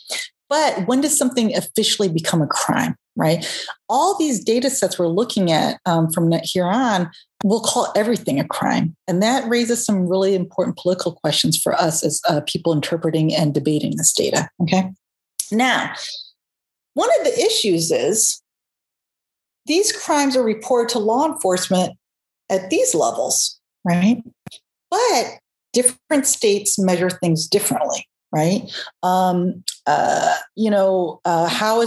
But when does something officially become a crime, right? All these data sets we're looking at from here on, we'll call everything a crime. And that raises some really important political questions for us as people interpreting and debating this data, okay? Now, one of the issues is these crimes are reported to law enforcement at these levels, right? But different states measure things differently, right? How a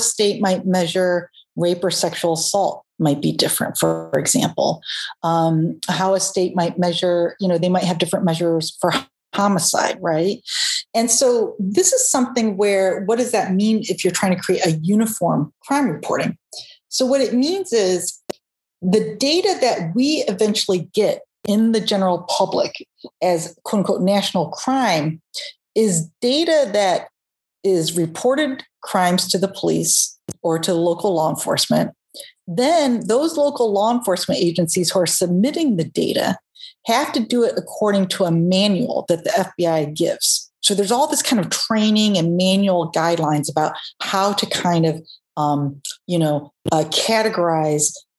state might measure rape or sexual assault might be different, for example. How a state might measure, they might have different measures for homicide, right? And so this is something where, what does that mean if you're trying to create a uniform crime reporting? So what it means is the data that we eventually get in the general public as quote unquote national crime is data that is reported crimes to the police or to local law enforcement. Then those local law enforcement agencies who are submitting the data have to do it according to a manual that the FBI gives. So there's all this kind of training and manual guidelines about how to kind of, categorize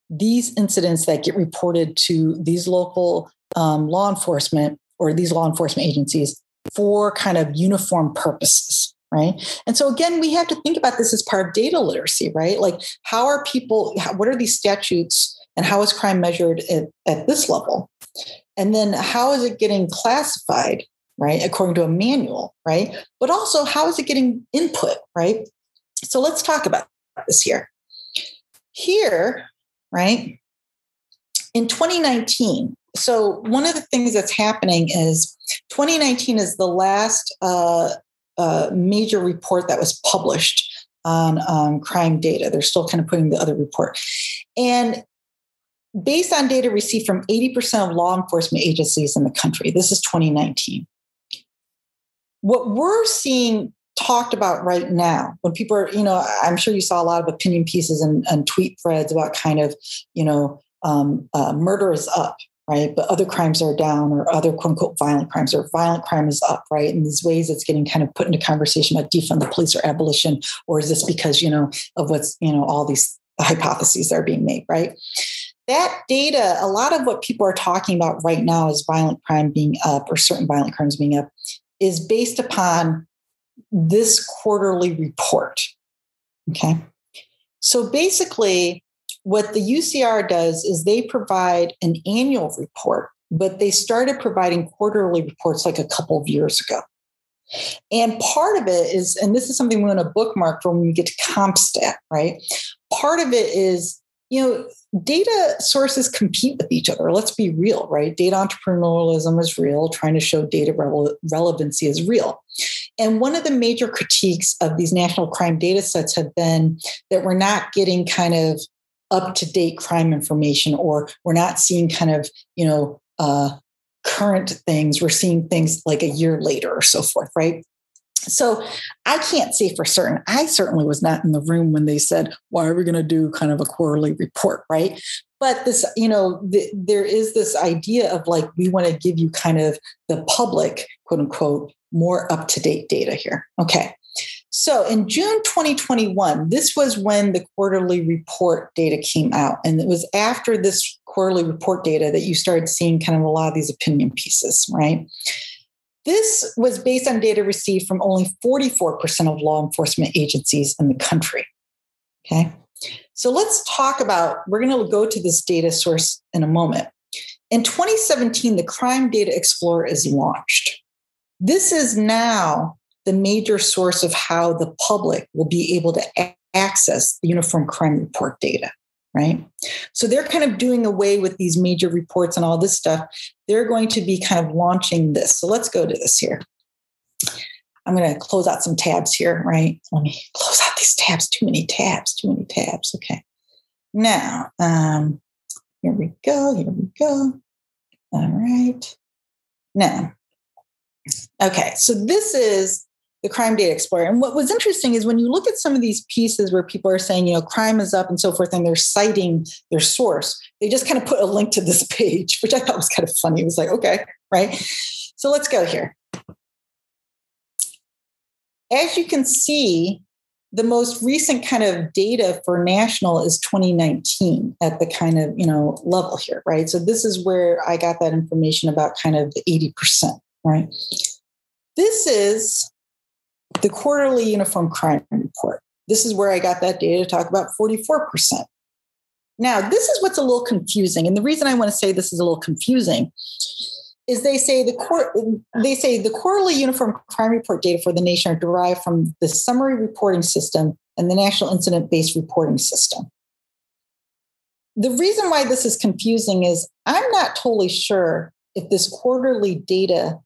these incidents that get reported to these local law enforcement or these law enforcement agencies for kind of uniform purposes, right? And so again, we have to think about this as part of data literacy, right? Like, what are these statutes and how is crime measured at this level? And then how is it getting classified, right, according to a manual, right? But also, how is it getting input, right? So let's talk about this here. Here, right, in 2019, so one of the things that's happening is 2019 is the last major report that was published on crime data. They're still kind of putting the other report. And based on data received from 80% of law enforcement agencies in the country, this is 2019. What we're seeing talked about right now, when people are, I'm sure you saw a lot of opinion pieces and tweet threads about kind of, murder is up, right? But other crimes are down, or other quote unquote violent crimes, or violent crime is up, right? In these ways, it's getting kind of put into conversation about defund the police or abolition, or is this because, of what's, all these hypotheses that are being made, right? That data, a lot of what people are talking about right now is violent crime being up, or certain violent crimes being up, is based upon this quarterly report. Okay. So basically, what the UCR does is they provide an annual report, but they started providing quarterly reports like a couple of years ago. And part of it is, and this is something we want to bookmark for when we get to CompStat, right? Part of it is, data sources compete with each other. Let's be real, right? Data entrepreneurialism is real. Trying to show data relevancy is real. And one of the major critiques of these national crime data sets have been that we're not getting kind of up-to-date crime information, or we're not seeing kind of, current things. We're seeing things like a year later or so forth, right? So I can't say for certain. I certainly was not in the room when they said, why are we going to do kind of a quarterly report, right? But this, there is this idea of like, we want to give you kind of the public, quote unquote, more up-to-date data here. Okay. So in June 2021, this was when the quarterly report data came out. And it was after this quarterly report data that you started seeing kind of a lot of these opinion pieces, right? This was based on data received from only 44% of law enforcement agencies in the country. Okay, so let's talk about, we're going to go to this data source in a moment. In 2017, the Crime Data Explorer is launched. This is now the major source of how the public will be able to access the Uniform Crime Report data, right? So they're kind of doing away with these major reports and all this stuff. They're going to be kind of launching this. So let's go to this here. I'm going to close out some tabs here, right? Let me close out these tabs. Too many tabs. Okay. Now, Here we go. All right. Now, okay, so this is the Crime Data Explorer. And what was interesting is when you look at some of these pieces where people are saying, you know, crime is up and so forth, and they're citing their source, they just kind of put a link to this page, which I thought was kind of funny. It was like, okay, right? So let's go here. As you can see, the most recent kind of data for national is 2019 at the kind of, you know, level here, right? So this is where I got that information about kind of the 80%, right? This is the quarterly uniform crime report. This is where I got that data to talk about 44%. Now, this is what's a little confusing. And the reason I want to say this is a little confusing is they say the quarterly uniform crime report data for the nation are derived from the summary reporting system and the national incident-based reporting system. The reason why this is confusing is I'm not totally sure if this quarterly data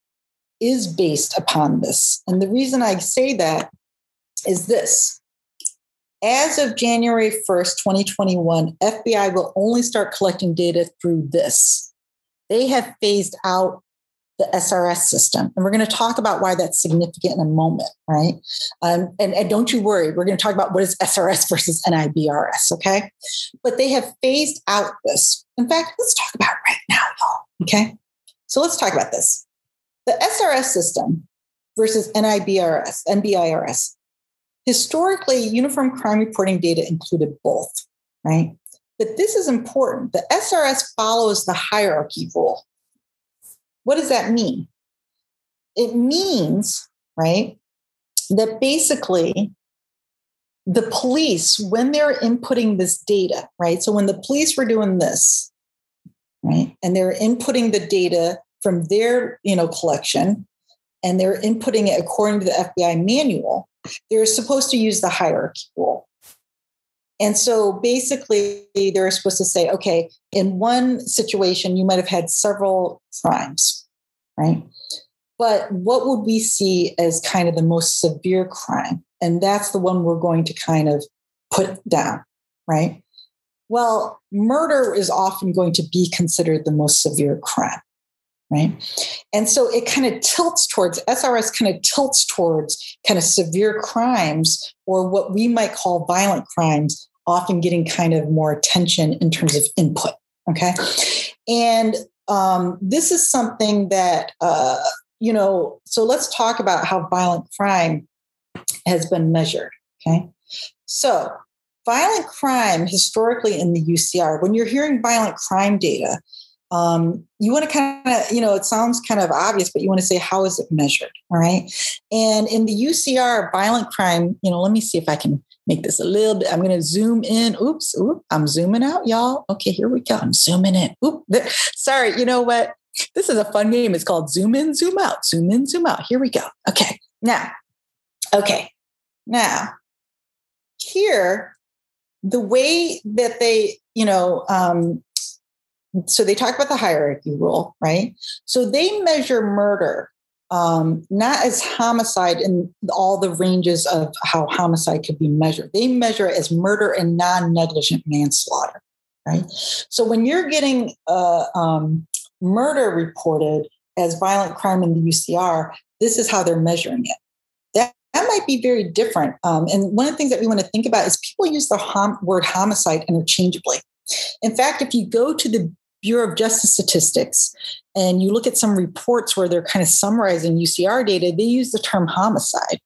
is based upon this. And the reason I say that is this. As of January 1st, 2021, FBI will only start collecting data through this. They have phased out the SRS system. And we're going to talk about why that's significant in a moment, right? And don't you worry, we're going to talk about what is SRS versus NIBRS, okay? But they have phased out this. In fact, let's talk about it right now, y'all, okay? So let's talk about this. The SRS system versus NBIRS. Historically, uniform crime reporting data included both, right? But this is important. The SRS follows the hierarchy rule. What does that mean? It means, right, that basically the police, when they're inputting this data, right, so when the police were doing this, right, and they're inputting the data from their, you know, collection, and they're inputting it according to the FBI manual, they're supposed to use the hierarchy rule. And so basically they're supposed to say, okay, in one situation, you might've had several crimes, right? But what would we see as kind of the most severe crime? And that's the one we're going to kind of put down, right? Well, murder is often going to be considered the most severe crime, right? And so it kind of tilts towards, SRS kind of tilts towards kind of severe crimes or what we might call violent crimes, often getting kind of more attention in terms of input, okay? And this is something that, you know, so let's talk about how violent crime has been measured, okay? So violent crime historically in the UCR, when you're hearing violent crime data, you want to kind of, you know, it sounds kind of obvious, but you want to say, how is it measured, all right? And in the UCR, violent crime, you know, let me see if I can make this a little bit. I'm going to zoom in. Oops, I'm zooming out, y'all. Okay, here we go. I'm zooming in. Sorry, you know what? This is a fun game. It's called Zoom In, Zoom Out, Zoom In, Zoom Out. Here we go. Okay, now, here, the way that they, you know, so they talk about the hierarchy rule, right? So they measure murder, not as homicide in all the ranges of how homicide could be measured. They measure it as murder and non-negligent manslaughter, right? So when you're getting murder reported as violent crime in the UCR, this is how they're measuring it. That might be very different. And one of the things that we want to think about is people use the word homicide interchangeably. In fact, if you go to the Bureau of Justice Statistics and you look at some reports where they're kind of summarizing UCR data, they use the term homicide,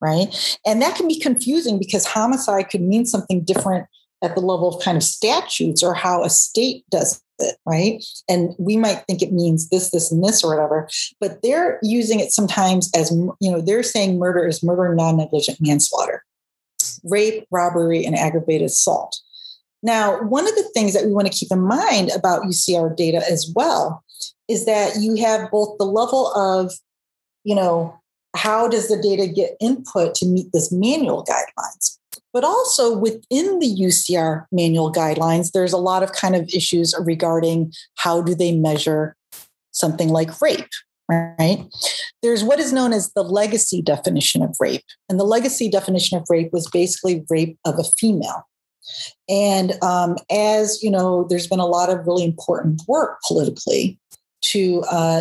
right? And that can be confusing because homicide could mean something different at the level of kind of statutes or how a state does it, right? And we might think it means this, this, and this or whatever, but they're using it sometimes as, you know, they're saying murder is murder, non-negligent manslaughter, rape, robbery, and aggravated assault. Now, one of the things that we want to keep in mind about UCR data as well is that you have both the level of, you know, how does the data get input to meet this manual guidelines? But also within the UCR manual guidelines, there's a lot of kind of issues regarding how do they measure something like rape, right? There's what is known as the legacy definition of rape. And the legacy definition of rape was basically rape of a female. And as you know, there's been a lot of really important work politically to,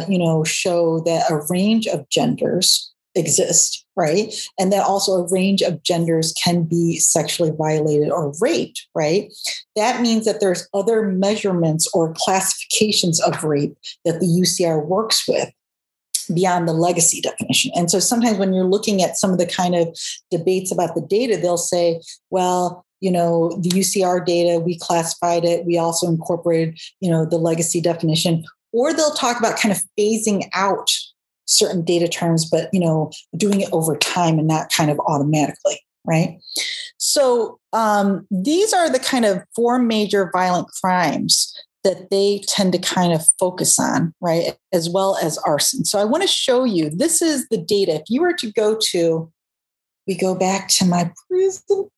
you know, show that a range of genders exist, right? And that also a range of genders can be sexually violated or raped, right? That means that there's other measurements or classifications of rape that the UCR works with beyond the legacy definition. And so sometimes when you're looking at some of the kind of debates about the data, they'll say, well, you know, the UCR data, we classified it. We also incorporated, you know, the legacy definition, or they'll talk about kind of phasing out certain data terms, but, you know, doing it over time and not kind of automatically, right? So these are the kind of four major violent crimes that they tend to kind of focus on, right? As well as arson. So I want to show you, this is the data. If you were to go to, we go back to my prison.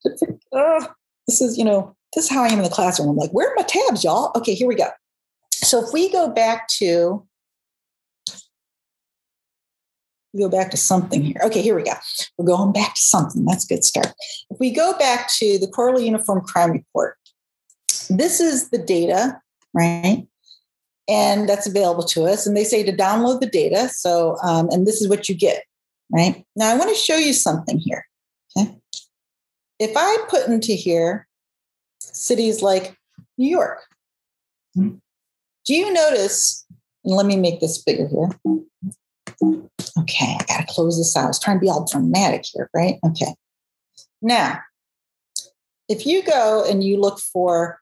This is, you know, this is how I am in the classroom. I'm like, where are my tabs, y'all? Okay, here we go. So if we go back to, something here. Okay, here we go. We're going back to something. That's a good start. If we go back to the Quarterly Uniform Crime Report, this is the data, right? And that's available to us. And they say to download the data. So, and this is what you get, right? Now I want to show you something here. Okay. If I put into here cities like New York, do you notice, and let me make this bigger here. Okay, I gotta close this out. I was trying to be all dramatic here, right? Okay. Now, if you go and you look for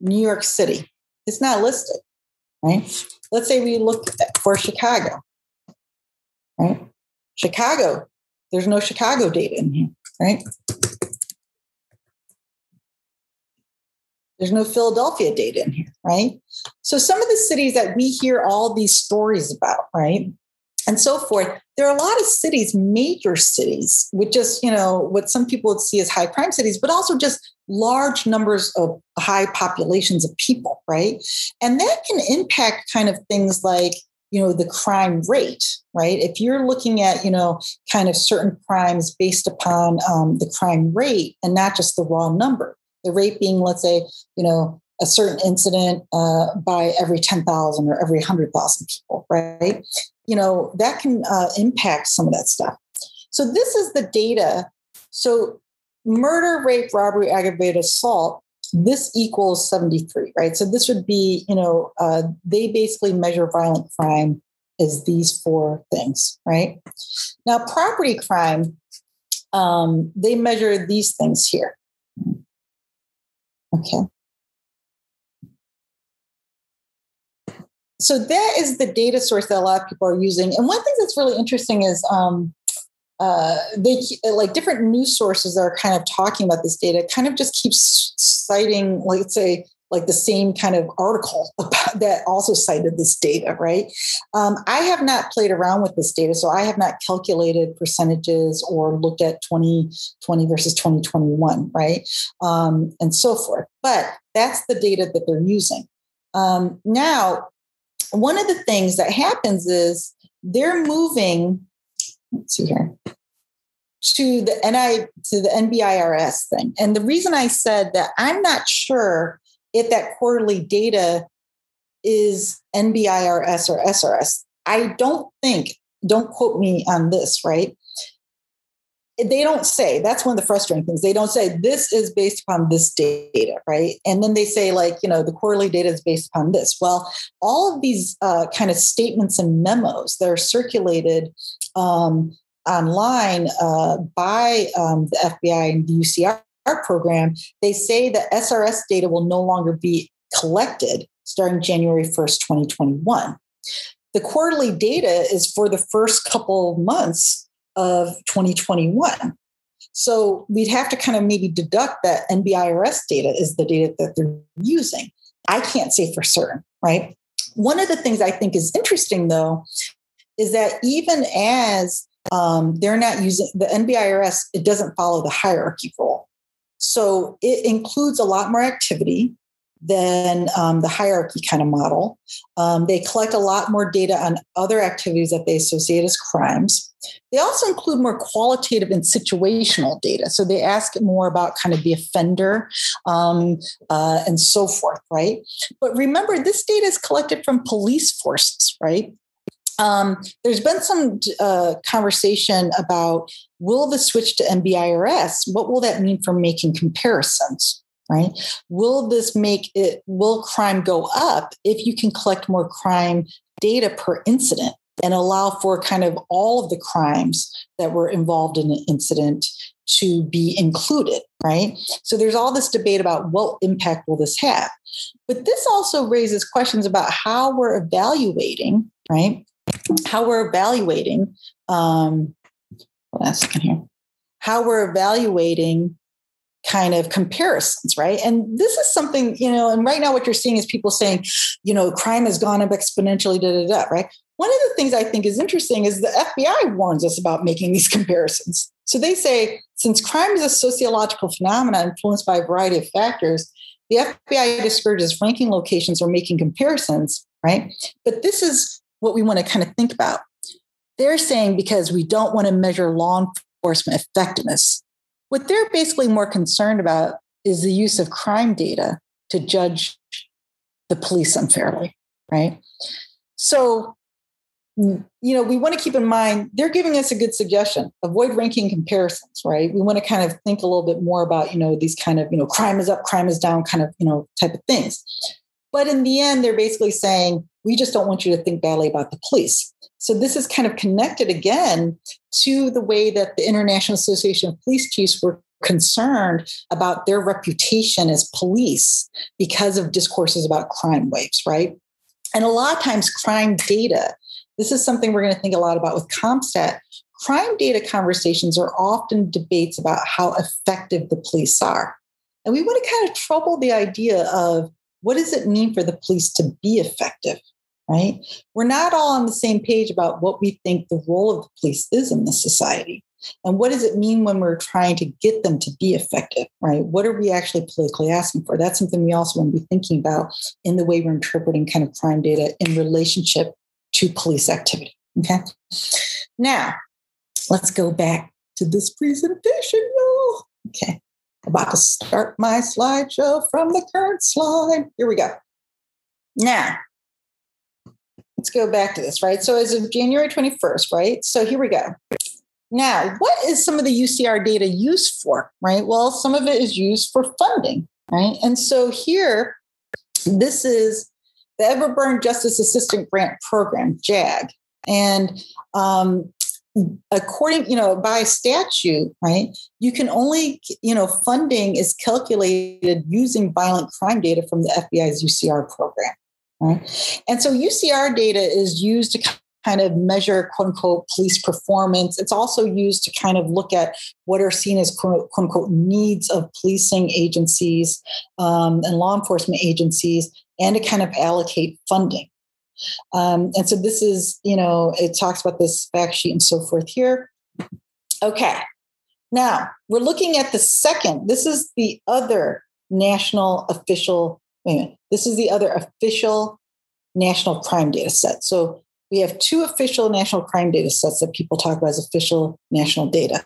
New York City, it's not listed, right? Let's say we look for Chicago, right? Chicago, there's no Chicago data in here, right? There's no Philadelphia data in here, right? So some of the cities that we hear all these stories about, right? And so forth, there are a lot of cities, major cities, with just, you know, what some people would see as high crime cities, but also just large numbers of high populations of people, right? And that can impact kind of things like, you know, the crime rate, right? If you're looking at, you know, kind of certain crimes based upon the crime rate and not just the raw number. The rate being, let's say, you know, a certain incident by every 10,000 or every 100,000 people, right? You know, that can impact some of that stuff. So this is the data. So murder, rape, robbery, aggravated assault, this equals 73, right? So this would be, you know, they basically measure violent crime as these four things, right? Now, property crime, they measure these things here. Okay. So that is the data source that a lot of people are using. And one thing that's really interesting is they like different news sources that are kind of talking about this data kind of just keeps citing, let's say, like the same kind of article about that also cited this data, right? I have not played around with this data, so I have not calculated percentages or looked at 2020 versus 2021, right? And so forth. But that's the data that they're using. Now, one of the things that happens is they're moving, let's see here, to the NBIRS thing. And the reason I said that I'm not sure if that quarterly data is NBIRS or SRS. I don't think, don't quote me on this, right? They don't say, that's one of the frustrating things. They don't say this is based upon this data, right? And then they say like, you know, the quarterly data is based upon this. Well, all of these kind of statements and memos that are circulated online by the FBI and the UCR program, they say the SRS data will no longer be collected starting January 1st, 2021. The quarterly data is for the first couple months of 2021. So we'd have to kind of maybe deduct that NBIRS data is the data that they're using. I can't say for certain, right? One of the things I think is interesting, though, is that even as they're not using the NBIRS, it doesn't follow the hierarchy rule. So it includes a lot more activity than the hierarchy kind of model. They collect a lot more data on other activities that they associate as crimes. They also include more qualitative and situational data. So they ask more about kind of the offender and so forth, right? But remember, this data is collected from police forces, right? There's been some conversation about, will the switch to NBIRS, what will that mean for making comparisons? Right? Will this make it, will crime go up if you can collect more crime data per incident and allow for kind of all of the crimes that were involved in an incident to be included, right? So there's all this debate about what impact will this have. But this also raises questions about how we're evaluating, right? How we're evaluating, kind of comparisons, right? And this is something, you know, and right now what you're seeing is people saying, you know, crime has gone up exponentially, right? One of the things I think is interesting is the FBI warns us about making these comparisons. So they say, since crime is a sociological phenomenon influenced by a variety of factors, the FBI discourages ranking locations or making comparisons, right? But this is what we want to kind of think about. They're saying because we don't want to measure law enforcement effectiveness. What they're basically more concerned about is the use of crime data to judge the police unfairly, right? So, you know, we want to keep in mind, they're giving us a good suggestion, avoid ranking comparisons, right? We want to kind of think a little bit more about, you know, these kind of, you know, crime is up, crime is down kind of, you know, type of things. But in the end, they're basically saying, we just don't want you to think badly about the police. So this is kind of connected again to the way that the International Association of Police Chiefs were concerned about their reputation as police because of discourses about crime waves, right? And a lot of times crime data, this is something we're going to think a lot about with CompStat, crime data conversations are often debates about how effective the police are. And we want to kind of trouble the idea of what does it mean for the police to be effective? Right? We're not all on the same page about what we think the role of the police is in this society. And what does it mean when we're trying to get them to be effective, right? What are we actually politically asking for? That's something we also want to be thinking about in the way we're interpreting kind of crime data in relationship to police activity, okay? Now, let's go back to this presentation, y'all. Okay, I'm about to start my slideshow from the current slide. Here we go. Now, let's go back to this, right? So as of January 21st, right? So here we go. Now, what is some of the UCR data used for, right? Well, some of it is used for funding, right? And so here, this is the Everburn Justice Assistant Grant Program, JAG. And according, you know, by statute, right, you can only, you know, funding is calculated using violent crime data from the FBI's UCR program. Right? And so UCR data is used to kind of measure, quote unquote, police performance. It's also used to kind of look at what are seen as, quote unquote, needs of policing agencies and law enforcement agencies, and to kind of allocate funding. And so this is, you know, it talks about this fact sheet and so forth here. Okay. Now we're looking at the second. This is the other national official. Wait a minute. This is the other official national crime data set. So we have two official national crime data sets that people talk about as official national data,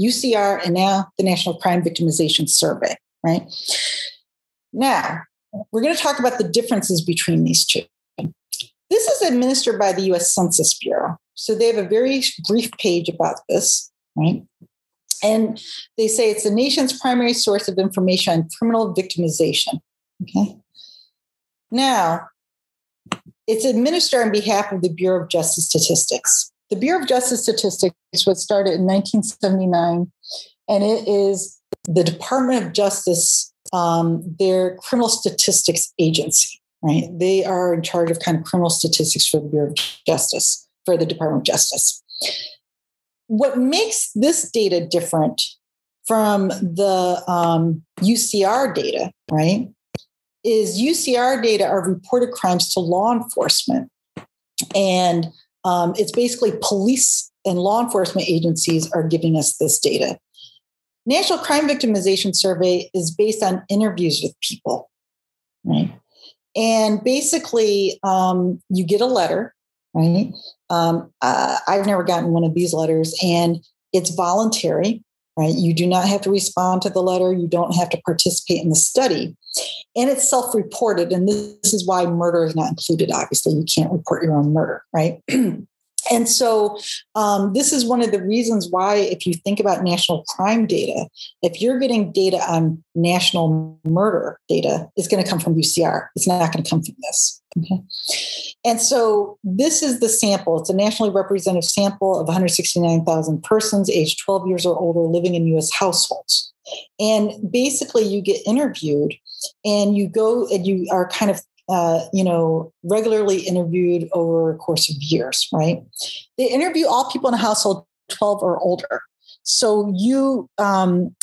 UCR and now the National Crime Victimization Survey, right? Now, we're going to talk about the differences between these two. This is administered by the U.S. Census Bureau. So they have a very brief page about this, right? And they say it's the nation's primary source of information on criminal victimization. Okay. Now, it's administered on behalf of the Bureau of Justice Statistics. The Bureau of Justice Statistics was started in 1979, and it is the Department of Justice, their criminal statistics agency, right? They are in charge of kind of criminal statistics for the Bureau of Justice, for the Department of Justice. What makes this data different from the UCR data, right, is UCR data are reported crimes to law enforcement. And it's basically police and law enforcement agencies are giving us this data. National Crime Victimization Survey is based on interviews with people, right? And basically, you get a letter, right? I've never gotten one of these letters, and it's voluntary, right? You do not have to respond to the letter. You don't have to participate in the study. And it's self-reported, and this is why murder is not included, obviously. You can't report your own murder, right? And so this is one of the reasons why, if you think about national crime data, if you're getting data on national murder data, it's going to come from UCR. It's not going to come from this. Okay. And so this is the sample. It's a nationally representative sample of 169,000 persons aged 12 years or older living in U.S. households. And basically you get interviewed and you go and you are kind of regularly interviewed over a course of years, right? They interview all people in a household 12 or older. So you, and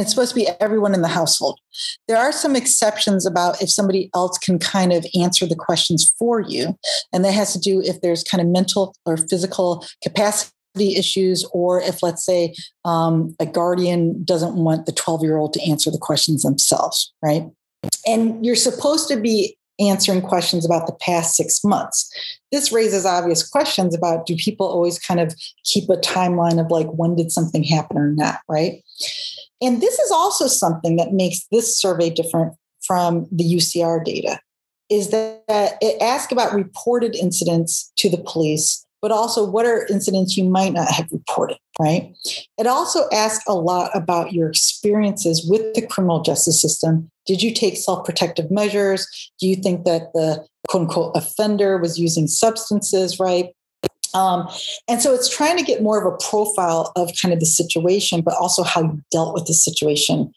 it's supposed to be everyone in the household. There are some exceptions about if somebody else can kind of answer the questions for you. And that has to do if there's kind of mental or physical capacity issues, or if, let's say, a guardian doesn't want the 12-year-old to answer the questions themselves, right? And you're supposed to be answering questions about the past 6 months. This raises obvious questions about, do people always kind of keep a timeline of like, when did something happen or not, right? And this is also something that makes this survey different from the UCR data, is that it asks about reported incidents to the police, but also what are incidents you might not have reported, right? It also asks a lot about your experiences with the criminal justice system. Did you take self-protective measures? Do you think that the quote-unquote offender was using substances, right? And so it's trying to get more of a profile of kind of the situation, but also how you dealt with the situation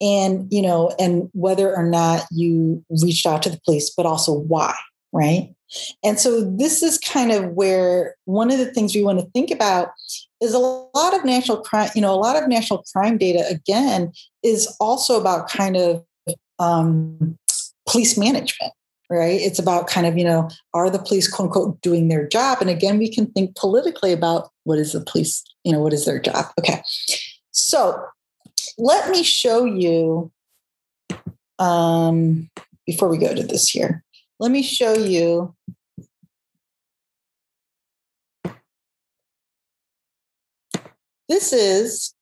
and, you know, and whether or not you reached out to the police, but also why, right? And so this is kind of where one of the things we want to think about is a lot of national crime, you know, a lot of national crime data, again, is also about kind of police management, right? It's about kind of, you know, are the police, quote unquote, doing their job? And again, we can think politically about what is the police, you know, what is their job? Okay. So let me show you, before we go to this here, let me show you this is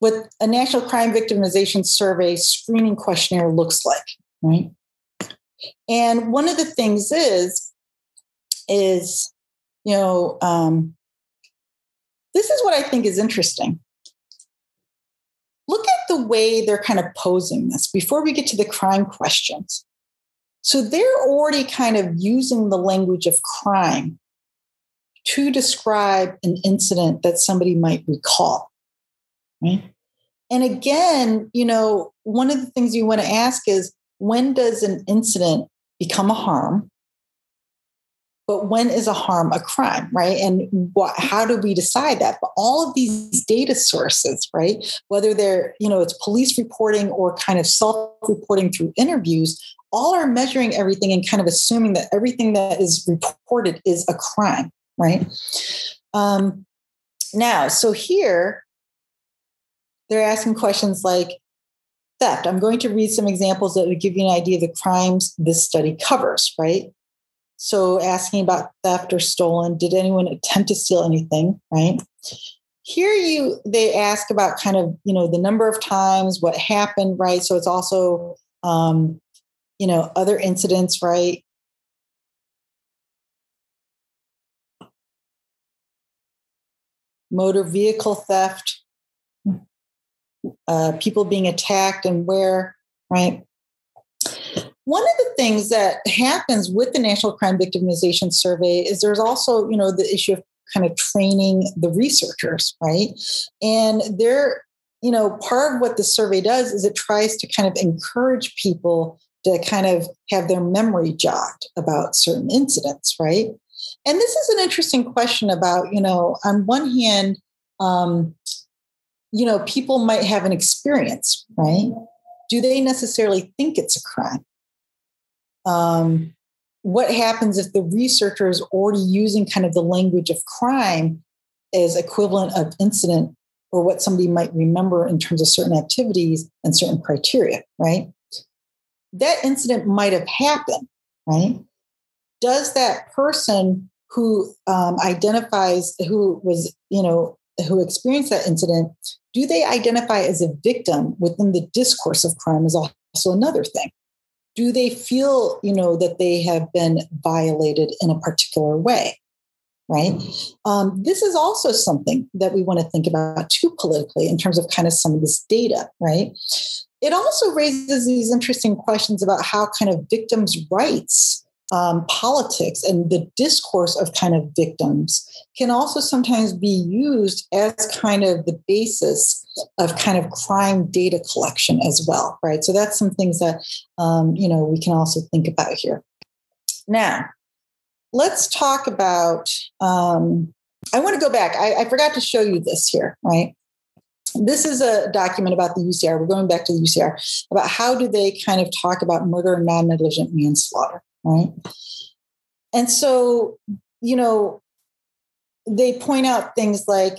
what a National Crime Victimization Survey screening questionnaire looks like, right? And one of the things is you know, this is what I think is interesting. Look at the way they're kind of posing this before we get to the crime questions. So they're already kind of using the language of crime to describe an incident that somebody might recall, right? And again, you know, one of the things you want to ask is, when does an incident become a harm? But when is a harm a crime, right? And how do we decide that? But all of these data sources, right, whether they're, you know, it's police reporting or kind of self-reporting through interviews, all are measuring everything and kind of assuming that everything that is reported is a crime, right? Now, so here, they're asking questions like theft. I'm going to read some examples that would give you an idea of the crimes this study covers, right? So asking about theft or stolen, did anyone attempt to steal anything, right? Here they ask about kind of, you know, the number of times, what happened, right? So it's also, you know, other incidents, right? Motor vehicle theft. People being attacked and where, right? One of the things that happens with the National Crime Victimization Survey is there's also, you know, the issue of kind of training the researchers, right? And they're, you know, part of what the survey does is it tries to kind of encourage people to kind of have their memory jogged about certain incidents, right? And this is an interesting question about, you know, on one hand, you know, people might have an experience, right? Do they necessarily think it's a crime? What happens if the researcher is already using kind of the language of crime as equivalent of incident or what somebody might remember in terms of certain activities and certain criteria, right? That incident might have happened, right? Does that person who identifies, who was, you know, who experienced that incident, do they identify as a victim within the discourse of crime is also another thing. Do they feel, you know, that they have been violated in a particular way, right? This is also something that we want to think about too politically in terms of kind of some of this data, right? It also raises these interesting questions about how kind of victims' rights, politics, and the discourse of kind of victims can also sometimes be used as kind of the basis of kind of crime data collection as well, right? So that's some things that, you know, we can also think about here. Now, let's talk about, I want to go back. I forgot to show you this here, right? This is a document about the UCR. We're going back to the UCR about how do they kind of talk about murder and non-negligent manslaughter, right? And so, you know, they point out things like,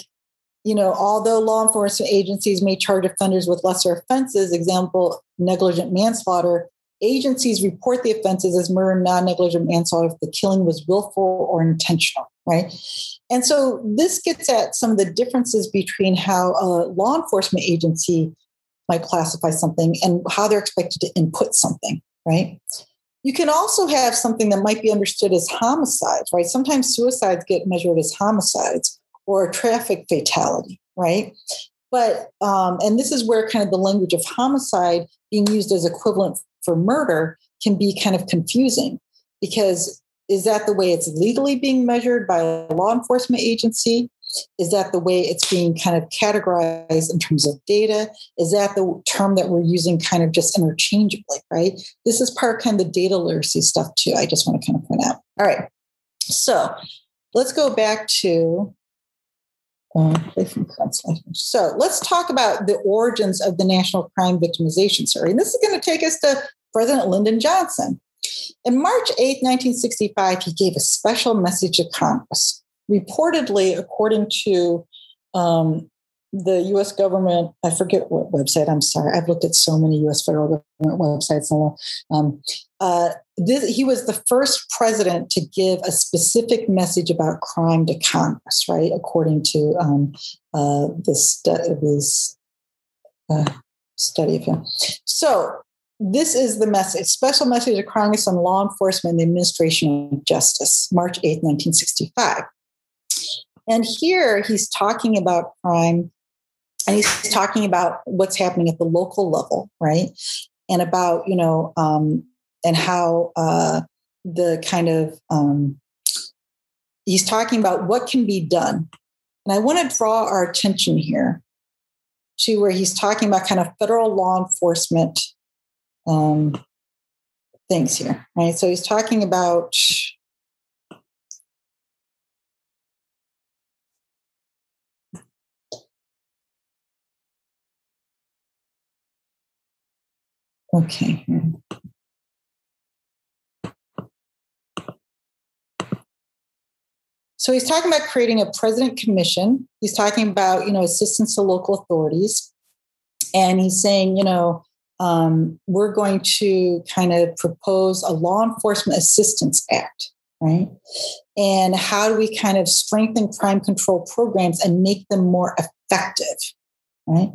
you know, although law enforcement agencies may charge offenders with lesser offenses, example, negligent manslaughter, agencies report the offenses as murder, non-negligent manslaughter if the killing was willful or intentional, right? And so this gets at some of the differences between how a law enforcement agency might classify something and how they're expected to input something, right? You can also have something that might be understood as homicides, right? Sometimes suicides get measured as homicides, or a traffic fatality, right? But, and this is where kind of the language of homicide being used as equivalent for murder can be kind of confusing, because is that the way it's legally being measured by a law enforcement agency? Is that the way it's being kind of categorized in terms of data? Is that the term that we're using kind of just interchangeably, right? This is part of kind of the data literacy stuff too. I just want to kind of point out. All right, so let's go back to, so let's talk about the origins of the National Crime Victimization Survey. And this is going to take us to President Lyndon Johnson. In March 8, 1965, he gave a special message to Congress. Reportedly, according to the U.S. government, I forget what website, I'm sorry. I've looked at so many U.S. federal government websites. He was the first president to give a specific message about crime to Congress, right? According to this study of him. So this is the message, special message to Congress on law enforcement and the administration of justice, March 8, 1965. And here he's talking about crime. And he's talking about what's happening at the local level, right? And about, you know, and how the kind of, he's talking about what can be done. And I want to draw our attention here to where he's talking about kind of federal law enforcement things here, right? So he's talking about, okay. So he's talking about creating a president commission. He's talking about, you know, assistance to local authorities. And he's saying, you know, we're going to kind of propose a law enforcement assistance act, right? And how do we kind of strengthen crime control programs and make them more effective, right?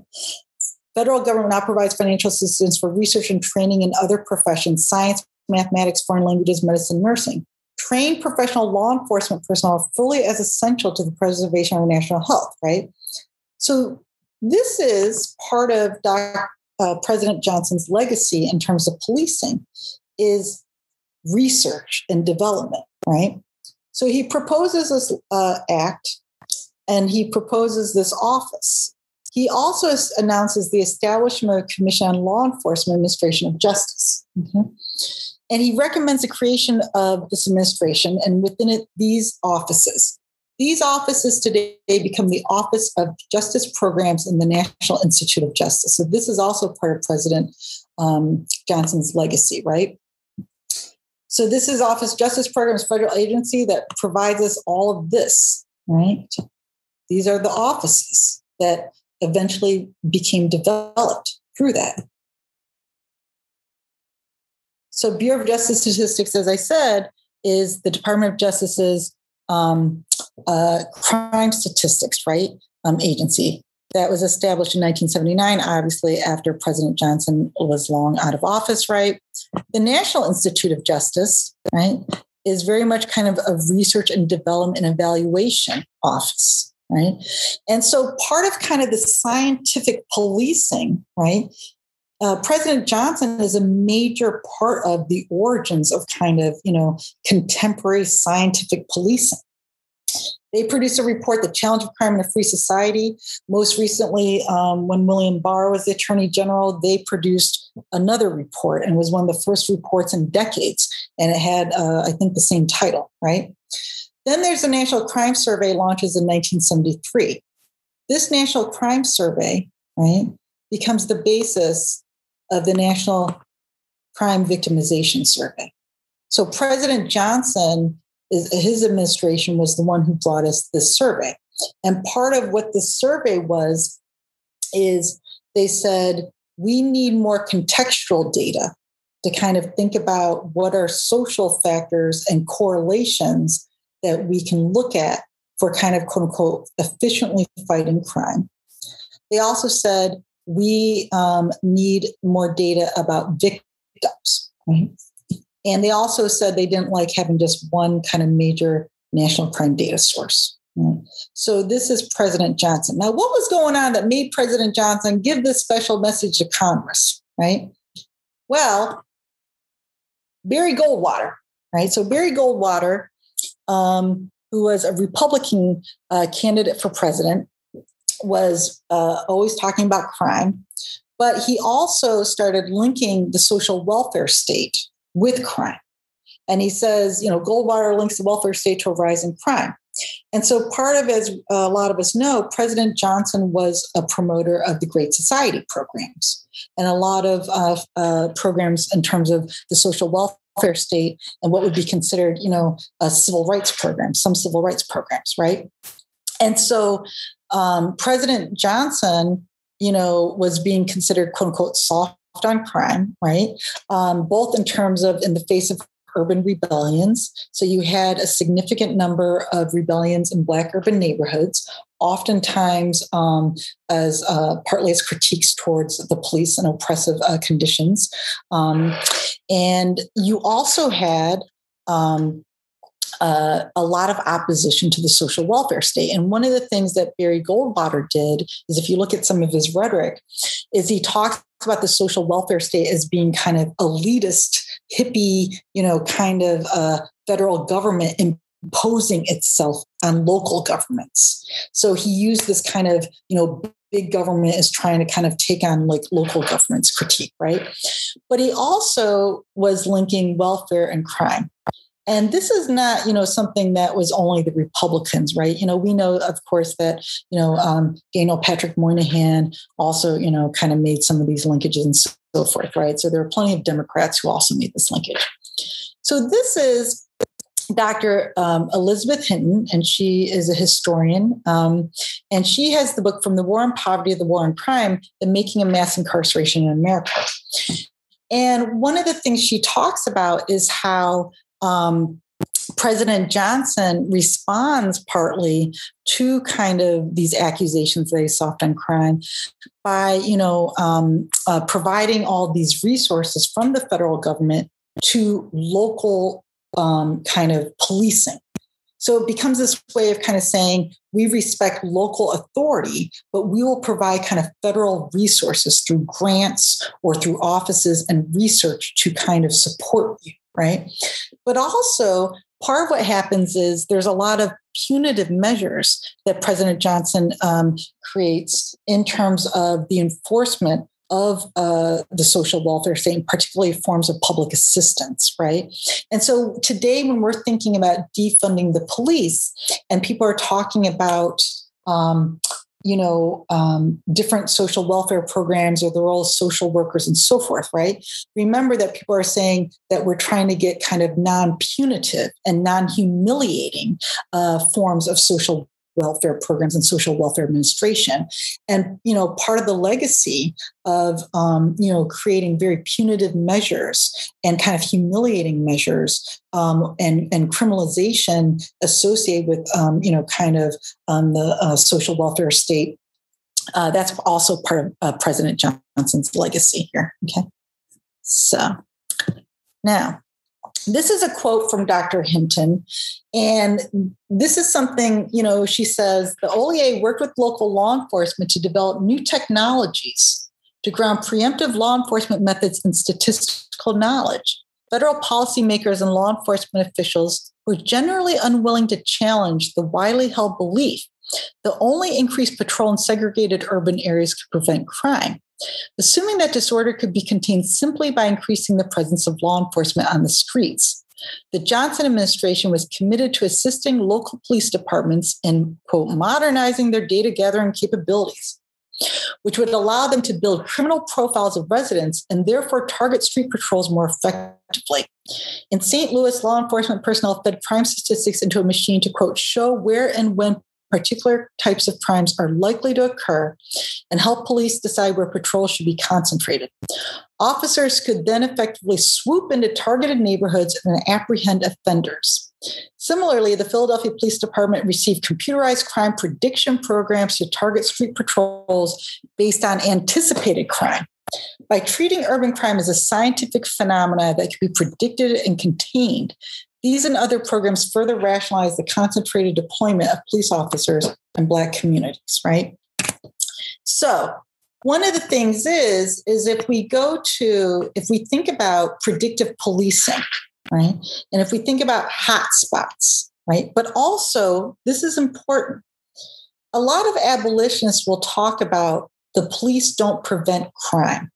Federal government now provides financial assistance for research and training in other professions, science, mathematics, foreign languages, medicine, nursing. Train professional law enforcement personnel fully as essential to the preservation of our national health, right? So this is part of President Johnson's legacy in terms of policing is research and development, right? So he proposes this act, and he proposes this office. He also announces the establishment of a Commission on Law Enforcement Administration of Justice. Mm-hmm. And he recommends the creation of this administration, and within it, these offices. These offices today become the Office of Justice Programs in the National Institute of Justice. So this is also part of President Johnson's legacy, right? So this is Office of Justice Programs, federal agency that provides us all of this, right? These are the offices that eventually became developed through that. So Bureau of Justice Statistics, as I said, is the Department of Justice's crime statistics, right, agency that was established in 1979, obviously after President Johnson was long out of office, right? The National Institute of Justice, right, is very much kind of a research and development and evaluation office. Right. And so part of kind of the scientific policing, right, President Johnson is a major part of the origins of kind of, you know, contemporary scientific policing. They produced a report, The Challenge of Crime in a Free Society. Most recently, when William Barr was the Attorney General, they produced another report and was one of the first reports in decades. And it had, I think, the same title, right? Then there's the National Crime Survey, launches in 1973. This National Crime Survey, right, becomes the basis of the National Crime Victimization Survey. So President Johnson, his administration was the one who brought us this survey. And part of what this survey was is they said, we need more contextual data to kind of think about what are social factors and correlations that we can look at for kind of quote unquote efficiently fighting crime. They also said we need more data about victims. Right? And they also said they didn't like having just one kind of major national crime data source. Right? So this is President Johnson. Now, what was going on that made President Johnson give this special message to Congress, right? Well, Barry Goldwater, right? So Barry Goldwater, who was a Republican candidate for president, was always talking about crime. But he also started linking the social welfare state with crime. And he says, you know, Goldwater links the welfare state to a rise in crime. And so part of, as a lot of us know, President Johnson was a promoter of the Great Society programs and a lot of programs in terms of the social welfare state and what would be considered, you know, a civil rights program, some civil rights programs, right? And so President Johnson, you know, was being considered, quote unquote, soft on crime, right? Both in terms of in the face of urban rebellions. So you had a significant number of rebellions in Black urban neighborhoods, oftentimes as partly as critiques towards the police and oppressive conditions. And you also had a lot of opposition to the social welfare state. And one of the things that Barry Goldwater did is, if you look at some of his rhetoric, is he talks about the social welfare state as being kind of elitist, hippie, you know, kind of federal government imposing itself on local governments. So he used this kind of, you know, big government is trying to kind of take on like local government's critique, right? But he also was linking welfare and crime. And this is not, you know, something that was only the Republicans, right? You know, we know, of course, that, you know, Daniel Patrick Moynihan also, you know, kind of made some of these linkages and so forth, right? So there are plenty of Democrats who also made this linkage. So this is Dr. Elizabeth Hinton, and she is a historian, and she has the book From the War on Poverty to the War on Crime, The Making of Mass Incarceration in America. And one of the things she talks about is how President Johnson responds partly to kind of these accusations that he's soft on crime by, you know, providing all these resources from the federal government to local kind of policing. So it becomes this way of kind of saying, we respect local authority, but we will provide kind of federal resources through grants or through offices and research to kind of support you. Right. But also part of what happens is there's a lot of punitive measures that President Johnson creates in terms of the enforcement of the social welfare state, particularly forms of public assistance, right? And so today, when we're thinking about defunding the police and people are talking about, different social welfare programs or the role of social workers and so forth, right? Remember that people are saying that we're trying to get kind of non-punitive and non-humiliating forms of social welfare programs and social welfare administration. And, you know, part of the legacy of, creating very punitive measures and kind of humiliating measures and criminalization associated with, the social welfare state. That's also part of President Johnson's legacy here. Okay. So now, this is a quote from Dr. Hinton, and this is something, she says, the OEA worked with local law enforcement to develop new technologies to ground preemptive law enforcement methods in statistical knowledge. Federal policymakers and law enforcement officials were generally unwilling to challenge the widely held belief that only increased patrol in segregated urban areas could prevent crime, assuming that disorder could be contained simply by increasing the presence of law enforcement on the streets. The Johnson administration was committed to assisting local police departments in, quote, modernizing their data gathering capabilities, which would allow them to build criminal profiles of residents and therefore target street patrols more effectively. In St. Louis, law enforcement personnel fed crime statistics into a machine to, quote, show where and when particular types of crimes are likely to occur and help police decide where patrols should be concentrated. Officers could then effectively swoop into targeted neighborhoods and apprehend offenders. Similarly, the Philadelphia Police Department received computerized crime prediction programs to target street patrols based on anticipated crime. By treating urban crime as a scientific phenomenon that could be predicted and contained, these and other programs further rationalize the concentrated deployment of police officers in Black communities, right? So one of the things is if we think about predictive policing, right? And if we think about hot spots, right? But also, this is important. A lot of abolitionists will talk about the police don't prevent crime.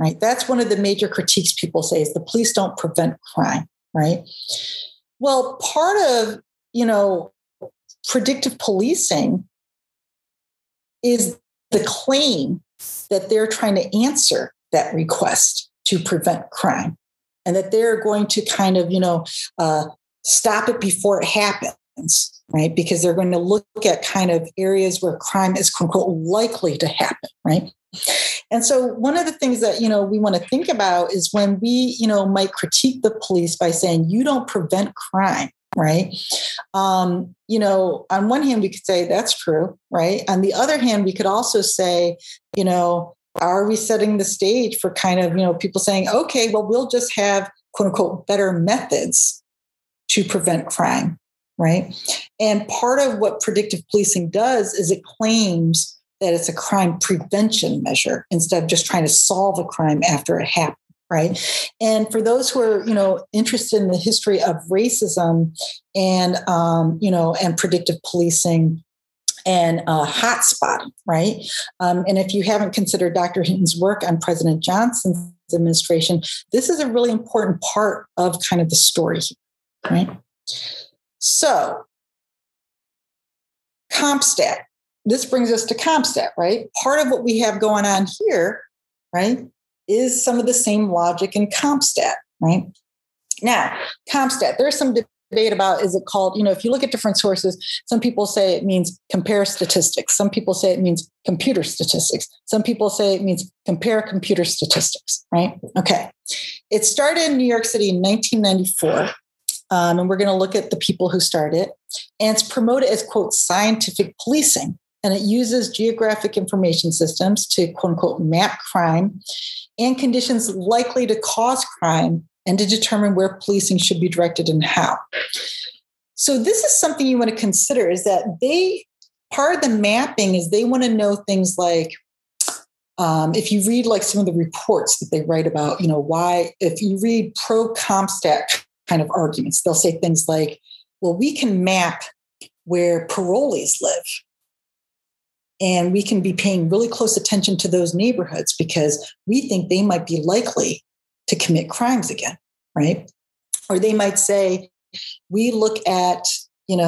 Right. That's one of the major critiques people say is the police don't prevent crime. Right. Well, part of, predictive policing is the claim that they're trying to answer that request to prevent crime and that they're going to kind of, stop it before it happens. Right. Because they're going to look at kind of areas where crime is, quote unquote, likely to happen. Right. And so one of the things that, we want to think about is when we, might critique the police by saying, you don't prevent crime, right? On one hand, we could say that's true, right? On the other hand, we could also say, are we setting the stage for kind of, people saying, okay, well, we'll just have, quote unquote, better methods to prevent crime, right? And part of what predictive policing does is it claims that it's a crime prevention measure instead of just trying to solve a crime after it happened, right? And for those who are, interested in the history of racism and predictive policing and hot spotting, right? And if you haven't considered Dr. Hinton's work on President Johnson's administration, this is a really important part of kind of the story, right? So, CompStat. This brings us to CompStat, right? Part of what we have going on here, right, is some of the same logic in CompStat, right? Now, CompStat, there's some debate about, is it called, if you look at different sources, some people say it means compare statistics. Some people say it means computer statistics. Some people say it means compare computer statistics, right? Okay. It started in New York City in 1994. And we're going to look at the people who started it. And it's promoted as, quote, scientific policing. And it uses geographic information systems to, quote, unquote, map crime and conditions likely to cause crime and to determine where policing should be directed and how. So this is something you want to consider is that part of the mapping is they want to know things like, if you read like some of the reports that they write about, if you read pro CompStat kind of arguments. They'll say things like, well, we can map where parolees live, and we can be paying really close attention to those neighborhoods because we think they might be likely to commit crimes again, right? Or they might say, we look at, there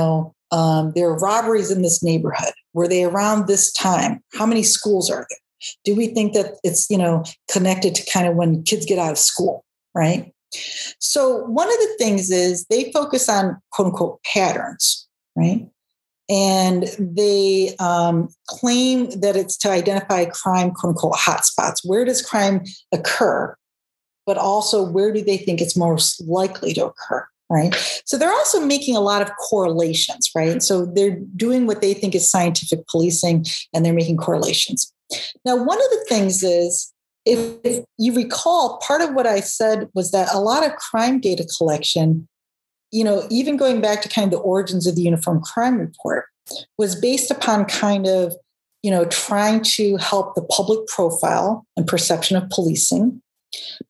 are robberies in this neighborhood. Were they around this time? How many schools are there? Do we think that it's, connected to kind of when kids get out of school, right? So one of the things is they focus on quote unquote patterns, right? And they claim that it's to identify crime, quote unquote, hotspots. Where does crime occur? But also, where do they think it's most likely to occur, right? So they're also making a lot of correlations, right? So they're doing what they think is scientific policing, and they're making correlations. Now, one of the things is, if you recall, part of what I said was that a lot of crime data collection, even going back to kind of the origins of the Uniform Crime Report, was based upon kind of, trying to help the public profile and perception of policing.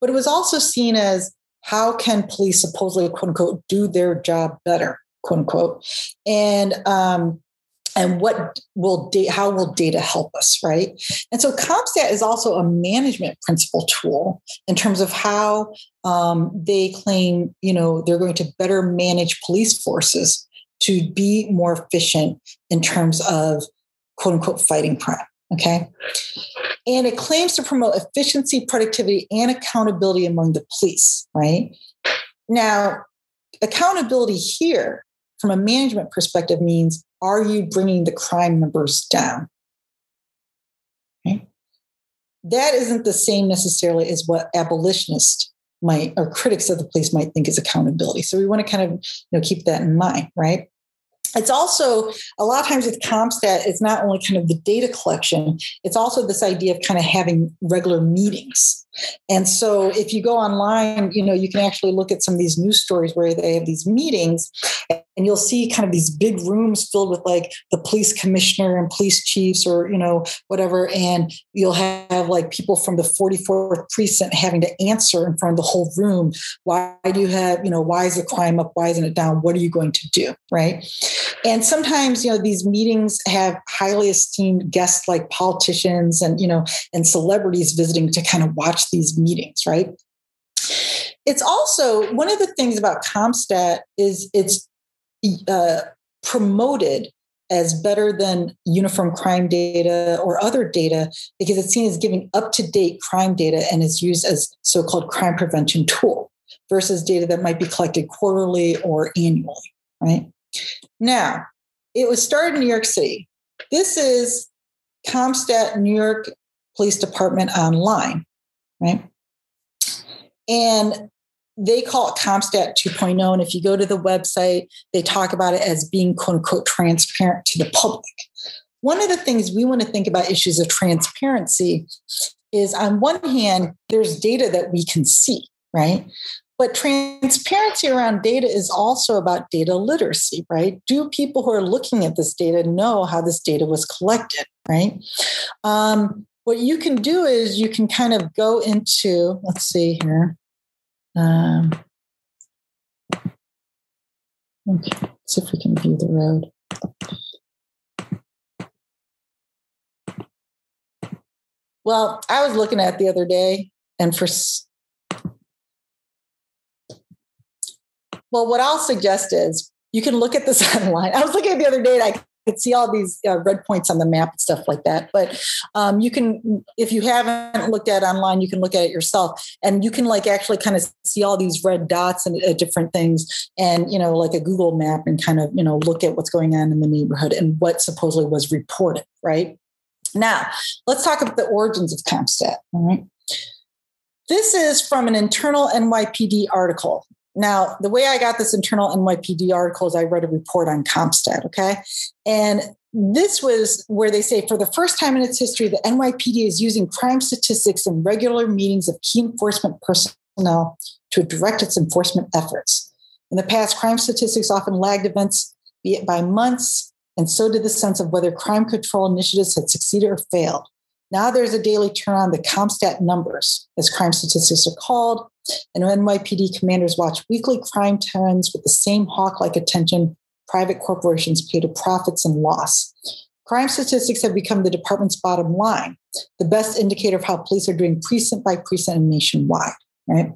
But it was also seen as, how can police supposedly, quote unquote, do their job better, quote unquote, and what will how will data help us, right? And so CompStat is also a management principle tool in terms of how they claim, they're going to better manage police forces to be more efficient in terms of, quote unquote, fighting crime. Okay. And it claims to promote efficiency, productivity, and accountability among the police, right? Now, accountability here from a management perspective means, are you bringing the crime numbers down? Okay. That isn't the same necessarily as what abolitionists might, or critics of the police might think is accountability. So we want to kind of keep that in mind, right? It's also, a lot of times with CompStat, it's not only kind of the data collection, it's also this idea of kind of having regular meetings. And so if you go online, you can actually look at some of these news stories where they have these meetings, and you'll see kind of these big rooms filled with like the police commissioner and police chiefs or, whatever. And you'll have like people from the 44th precinct having to answer in front of the whole room. Why do you have, why is the crime up? Why isn't it down? What are you going to do? Right. And sometimes, these meetings have highly esteemed guests like politicians and, and celebrities visiting to kind of watch these meetings, right? It's also, one of the things about CompStat is it's promoted as better than uniform crime data or other data because it's seen as giving up-to-date crime data and is used as so-called crime prevention tool versus data that might be collected quarterly or annually, right? Now, it was started in New York City. This is CompStat New York Police Department online, right? And they call it CompStat 2.0. And if you go to the website, they talk about it as being, quote unquote, transparent to the public. One of the things we want to think about issues of transparency is, on one hand, there's data that we can see, right? But transparency around data is also about data literacy, right? Do people who are looking at this data know how this data was collected, right? What you can do is you can kind of go into, let's see here. Okay, let's see if we can view the road. Well, I was looking at it the other day, and what I'll suggest is you can look at this online. I was looking at it the other day, and I could see all these red points on the map and stuff like that. But you can, if you haven't looked at it online, you can look at it yourself, and you can like actually kind of see all these red dots and different things, and like a Google map, and kind of look at what's going on in the neighborhood and what supposedly was reported. Right now, let's talk about the origins of CompStat. All right, this is from an internal NYPD article. Now, the way I got this internal NYPD article is I read a report on CompStat, okay? And this was where they say, for the first time in its history, the NYPD is using crime statistics in regular meetings of key enforcement personnel to direct its enforcement efforts. In the past, crime statistics often lagged events by months, and so did the sense of whether crime control initiatives had succeeded or failed. Now there's a daily turn on the CompStat numbers, as crime statistics are called, and NYPD commanders watch weekly crime trends with the same hawk-like attention private corporations pay to profits and loss. Crime statistics have become the department's bottom line, the best indicator of how police are doing precinct by precinct and nationwide, right?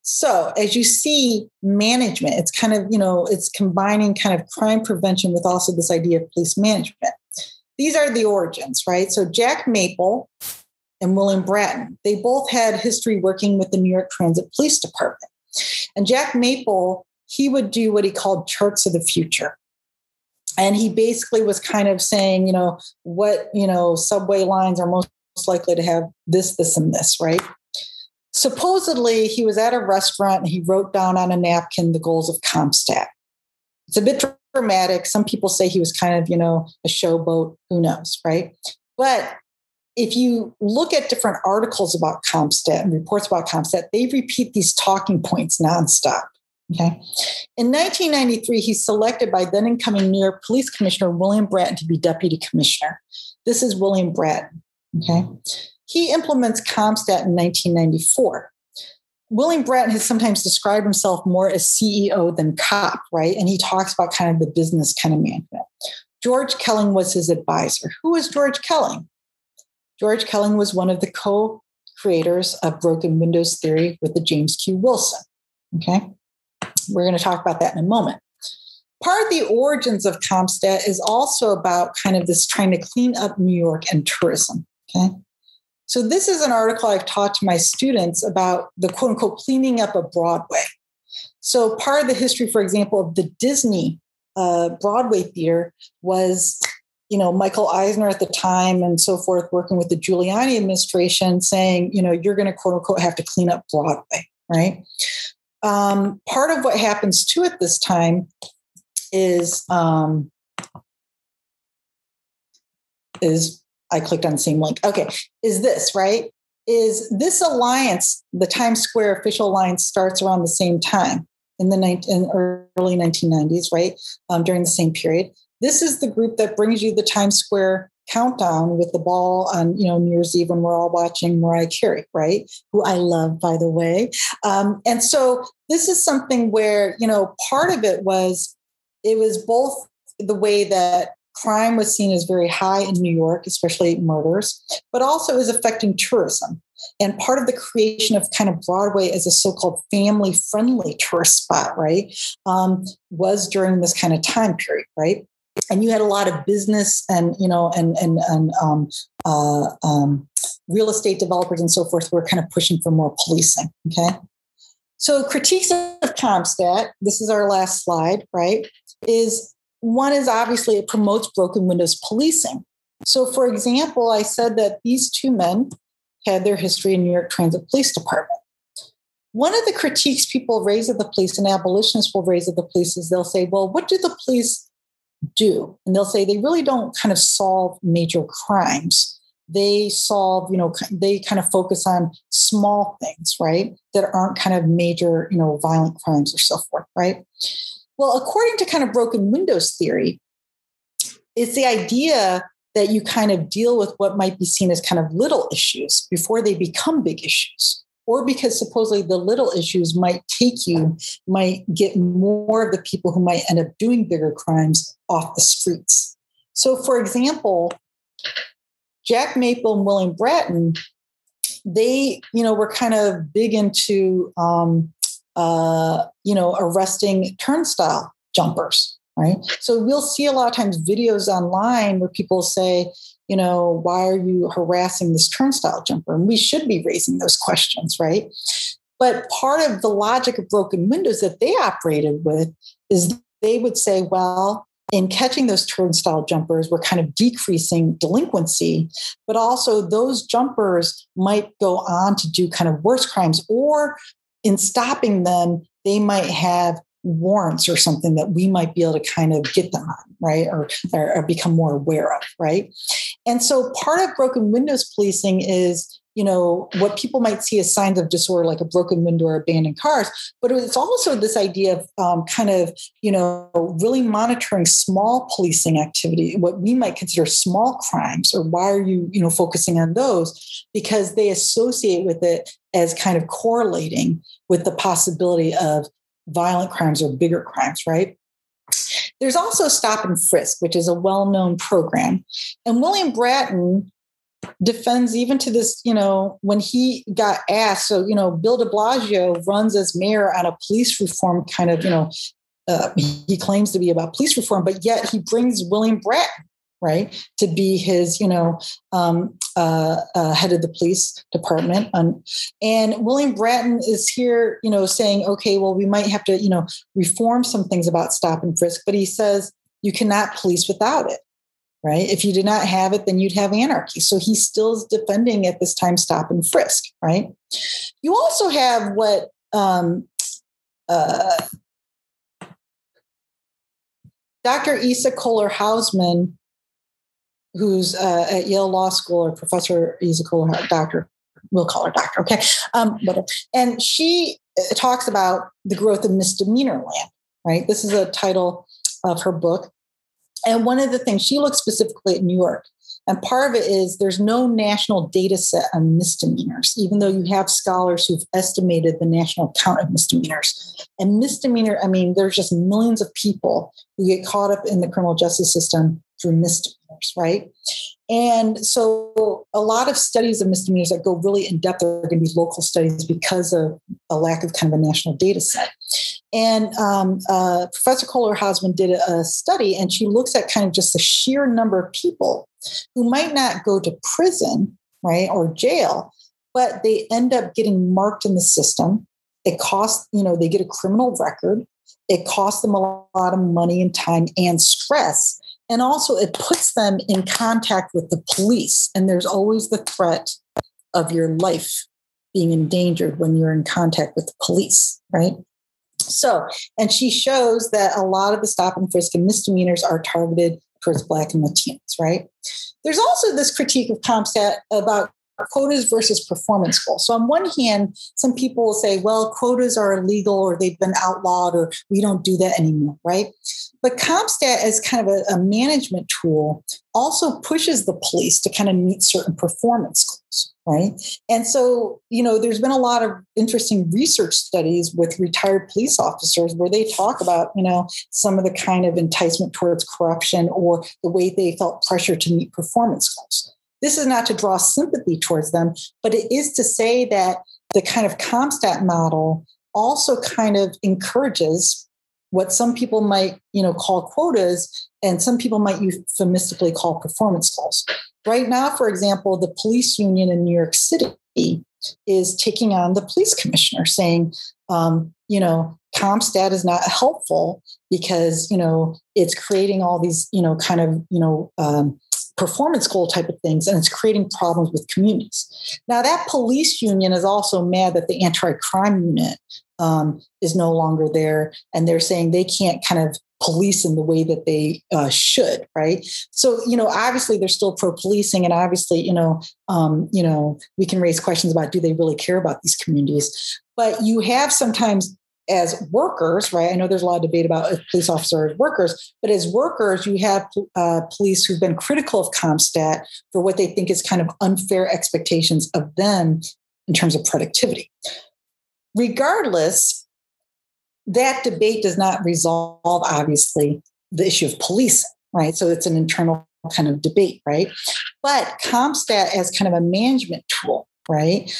So as you see management, it's kind of, you know, it's combining kind of crime prevention with also this idea of police management. These are the origins, right? So Jack Maple and William Bratton, they both had history working with the New York Transit Police Department. And Jack Maple, he would do what he called charts of the future. And he basically was kind of saying, you know, what, you know, subway lines are most likely to have this, this, and this, right? Supposedly, he was at a restaurant and he wrote down on a napkin the goals of CompStat. It's a bit dramatic. Some people say he was kind of, you know, a showboat. Who knows, right? But if you look at different articles about CompStat and reports about CompStat, they repeat these talking points nonstop. Okay. In 1993, he's selected by then incoming New York Police Commissioner William Bratton to be deputy commissioner. This is William Bratton. Okay. He implements CompStat in 1994. William Bratton has sometimes described himself more as CEO than cop, right? And he talks about kind of the business kind of management. George Kelling was his advisor. Who was George Kelling? George Kelling was one of the co-creators of broken windows theory with the James Q. Wilson. Okay. We're going to talk about that in a moment. Part of the origins of CompStat is also about kind of this trying to clean up New York and tourism. Okay. So this is an article I've taught to my students about the quote unquote cleaning up of Broadway. So part of the history, for example, of the Disney Broadway theater was, you know, Michael Eisner at the time and so forth, working with the Giuliani administration saying, you know, you're going to quote unquote have to clean up Broadway, right? Part of what happens too at this time is I clicked on the same link. Okay, is this, right? Is this alliance, the Times Square official alliance starts around the same time in the early 1990s, right? During the same period. This is the group that brings you the Times Square countdown with the ball on, you know, New Year's Eve when we're all watching Mariah Carey, right? Who I love, by the way. And so this is something where, you know, part of it was both the way that crime was seen as very high in New York, especially murders, but also is affecting tourism. And part of the creation of kind of Broadway as a so-called family-friendly tourist spot, right, was during this kind of time period, right? And you had a lot of business and, you know, and real estate developers and so forth who were kind of pushing for more policing, okay? So critiques of CompStat, this is our last slide, right, is one is obviously it promotes broken windows policing. So for example, I said that these two men had their history in New York Transit Police Department. One of the critiques people raise of the police and abolitionists will raise of the police is they'll say, well, what do the police do? And they'll say they really don't kind of solve major crimes. They solve, you know, they kind of focus on small things, right, that aren't kind of major, you know, violent crimes or so forth, right? Well, according to kind of broken windows theory, it's the idea that you kind of deal with what might be seen as kind of little issues before they become big issues, or because supposedly the little issues might get more of the people who might end up doing bigger crimes off the streets. So for example, Jack Maple and William Bratton, they, you know, were kind of big into, you know, arresting turnstile jumpers, right? So we'll see a lot of times videos online where people say, you know, why are you harassing this turnstile jumper? And we should be raising those questions, right? But part of the logic of broken windows that they operated with is they would say, well, in catching those turnstile jumpers, we're kind of decreasing delinquency, but also those jumpers might go on to do kind of worse crimes, or in stopping them, they might have warrants or something that we might be able to kind of get them on, right? Or become more aware of, right? And so part of broken windows policing is you know, what people might see as signs of disorder, like a broken window or abandoned cars. But it's also this idea of kind of, you know, really monitoring small policing activity, what we might consider small crimes, or why are you, you know, focusing on those? Because they associate with it as kind of correlating with the possibility of violent crimes or bigger crimes, right? There's also Stop and Frisk, which is a well-known program. And William Bratton defends even to this, you know, when he got asked, so, you know, Bill de Blasio runs as mayor on a police reform kind of, you know, he claims to be about police reform, but yet he brings William Bratton, right, to be his, you know, head of the police department. And William Bratton is here, you know, saying, okay, well, we might have to, you know, reform some things about stop and frisk, but he says, you cannot police without it, right? If you did not have it, then you'd have anarchy. So he still is defending at this time stop and frisk, right? You also have what Dr. Issa Kohler-Hausman, who's at Yale Law School, or Professor Issa Kohler-Hausman, doctor, we'll call her doctor, okay? Whatever. And she talks about the growth of misdemeanor land, right? This is a title of her book. And one of the things, she looks specifically at New York, and part of it is there's no national data set on misdemeanors, even though you have scholars who've estimated the national count of misdemeanors. And misdemeanor, I mean, there's just millions of people who get caught up in the criminal justice system through misdemeanors, right? And so a lot of studies of misdemeanors that go really in depth are going to be local studies because of a lack of kind of a national data set. And Professor Kohler-Hausman did a study, and she looks at kind of just the sheer number of people who might not go to prison, right, or jail, but they end up getting marked in the system. It costs, you know, they get a criminal record. It costs them a lot of money and time and stress. And also it puts them in contact with the police. And there's always the threat of your life being endangered when you're in contact with the police, right? So, and she shows that a lot of the stop and frisk and misdemeanors are targeted towards Black and Latinos, right? There's also this critique of CompStat about quotas versus performance goals. So on one hand, some people will say, well, quotas are illegal, or they've been outlawed, or we don't do that anymore, right? But CompStat, as kind of a management tool, also pushes the police to kind of meet certain performance goals, right? And so, you know, there's been a lot of interesting research studies with retired police officers where they talk about, you know, some of the kind of enticement towards corruption or the way they felt pressure to meet performance goals. This is not to draw sympathy towards them, but it is to say that the kind of CompStat model also kind of encourages what some people might, you know, call quotas, and some people might euphemistically call performance goals. Right now, for example, the police union in New York City is taking on the police commissioner, saying, you know, CompStat is not helpful because, you know, it's creating all these, you know, kind of, you know, performance goal type of things, and it's creating problems with communities. Now, that police union is also mad that the anti-crime unit is no longer there, and they're saying they can't kind of police in the way that they should, right? So, you know, obviously they're still pro-policing, and obviously, you know, we can raise questions about do they really care about these communities? But you have sometimes as workers, right? I know there's a lot of debate about if police officers are workers, but as workers, you have police who've been critical of CompStat for what they think is kind of unfair expectations of them in terms of productivity. Regardless, that debate does not resolve, obviously, the issue of policing, right? So it's an internal kind of debate, right? But CompStat as kind of a management tool, right,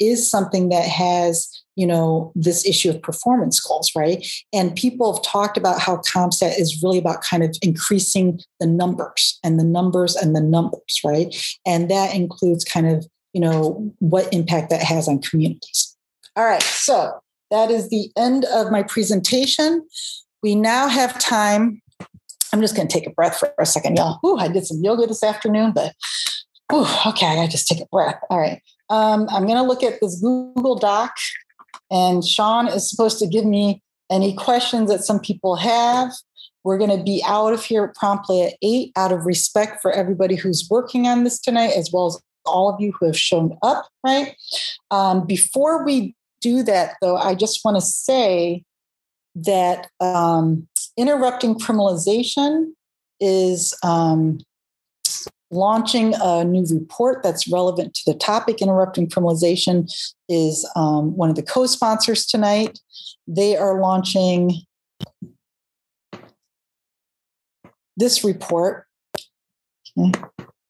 is something that has, you know, this issue of performance goals, right? And people have talked about how CompStat is really about kind of increasing the numbers and the numbers and the numbers, right? And that includes kind of, you know, what impact that has on communities. All right, so that is the end of my presentation. We now have time. I'm just going to take a breath for a second, y'all. Ooh, I did some yoga this afternoon, but ooh, okay, I got to just take a breath. All right, I'm going to look at this Google Doc. And Sean is supposed to give me any questions that some people have. We're going to be out of here promptly at 8, out of respect for everybody who's working on this tonight, as well as all of you who have shown up, right? Before we do that, though, I just want to say that Interrupting Criminalization is launching a new report that's relevant to the topic. Interrupting Criminalization is one of the co-sponsors tonight. They are launching this report. Okay.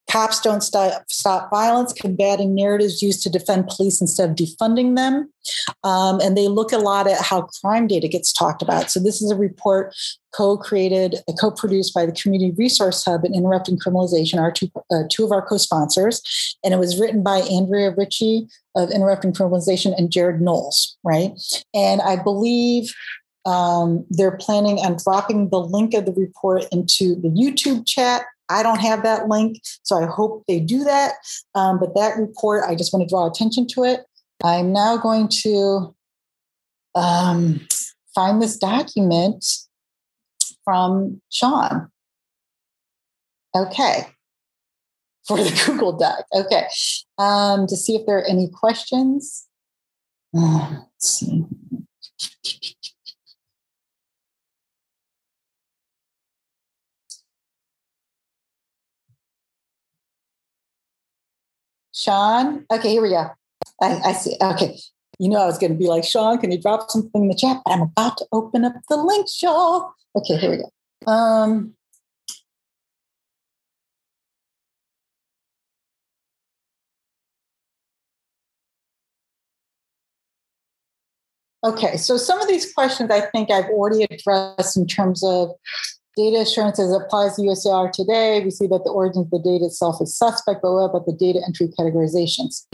Cops Don't Stop Violence, Combating Narratives Used to Defend Police Instead of Defunding Them. And they look a lot at how crime data gets talked about. So this is a report co-created, co-produced by the Community Resource Hub and Interrupting Criminalization, our two of our co-sponsors. And it was written by Andrea Ritchie of Interrupting Criminalization and Jared Knowles, right? And I believe they're planning on dropping the link of the report into the YouTube chat. I don't have that link, so I hope they do that. But that report, I just want to draw attention to it. I'm now going to find this document from Sean. Okay. For the Google Doc. Okay. To see if there are any questions. Let's see. Sean. Okay, here we go. I see. Okay. You know, I was going to be like, Sean, can you drop something in the chat? But I'm about to open up the link, y'all. Okay, here we go. Okay, so some of these questions I think I've already addressed in terms of data assurance as it applies to USAR today. We see that the origin of the data itself is suspect, but what about the data entry categorizations?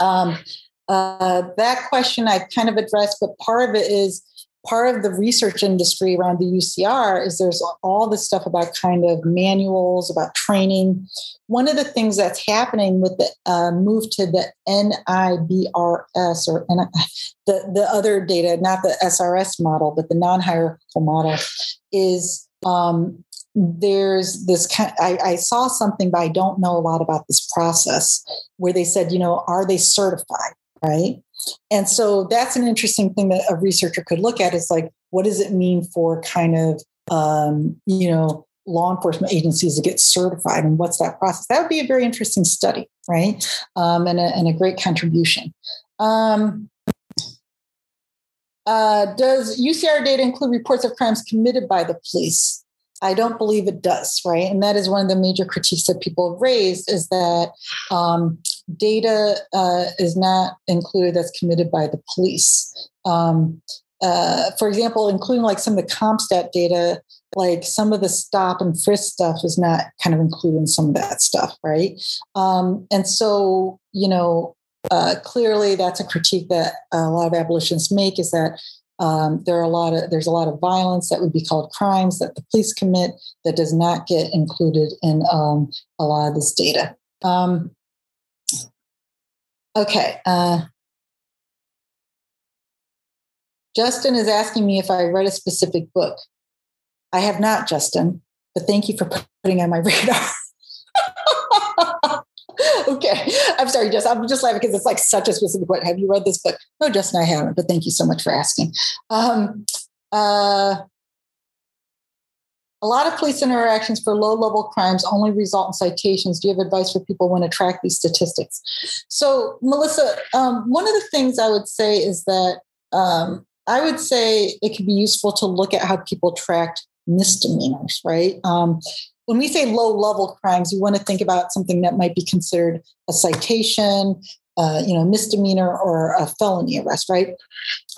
That question I kind of addressed, but part of it is part of the research industry around the UCR is there's all this stuff about kind of manuals, about training. One of the things that's happening with the move to the NIBRS or the other data, not the SRS model, but the non-hierarchical model is there's this kind of, I saw something, but I don't know a lot about this process where they said, you know, are they certified? Right. And so that's an interesting thing that a researcher could look at is like, what does it mean for kind of, you know, law enforcement agencies to get certified and what's that process? That would be a very interesting study. Right. And a great contribution. Does UCR data include reports of crimes committed by the police? I don't believe it does, right? And that is one of the major critiques that people have raised is that data is not included that's committed by the police. For example, including like some of the CompStat data, like some of the stop and frisk stuff is not kind of included in some of that stuff, right? And so, you know, clearly, that's a critique that a lot of abolitionists make is that there's a lot of violence that would be called crimes that the police commit that does not get included in a lot of this data. Okay. Justin is asking me if I read a specific book. I have not, Justin, but thank you for putting on my radar. Okay. I'm sorry, Jess. I'm just laughing because it's like such a specific point. Have you read this book? No, Justin, I haven't, but thank you so much for asking. A lot of police interactions for low-level crimes only result in citations. Do you have advice for people when to track these statistics? So, Melissa, one of the things I would say is that I would say it could be useful to look at how people tracked misdemeanors, right? When we say low-level crimes, we want to think about something that might be considered a citation, you know, misdemeanor or a felony arrest, right?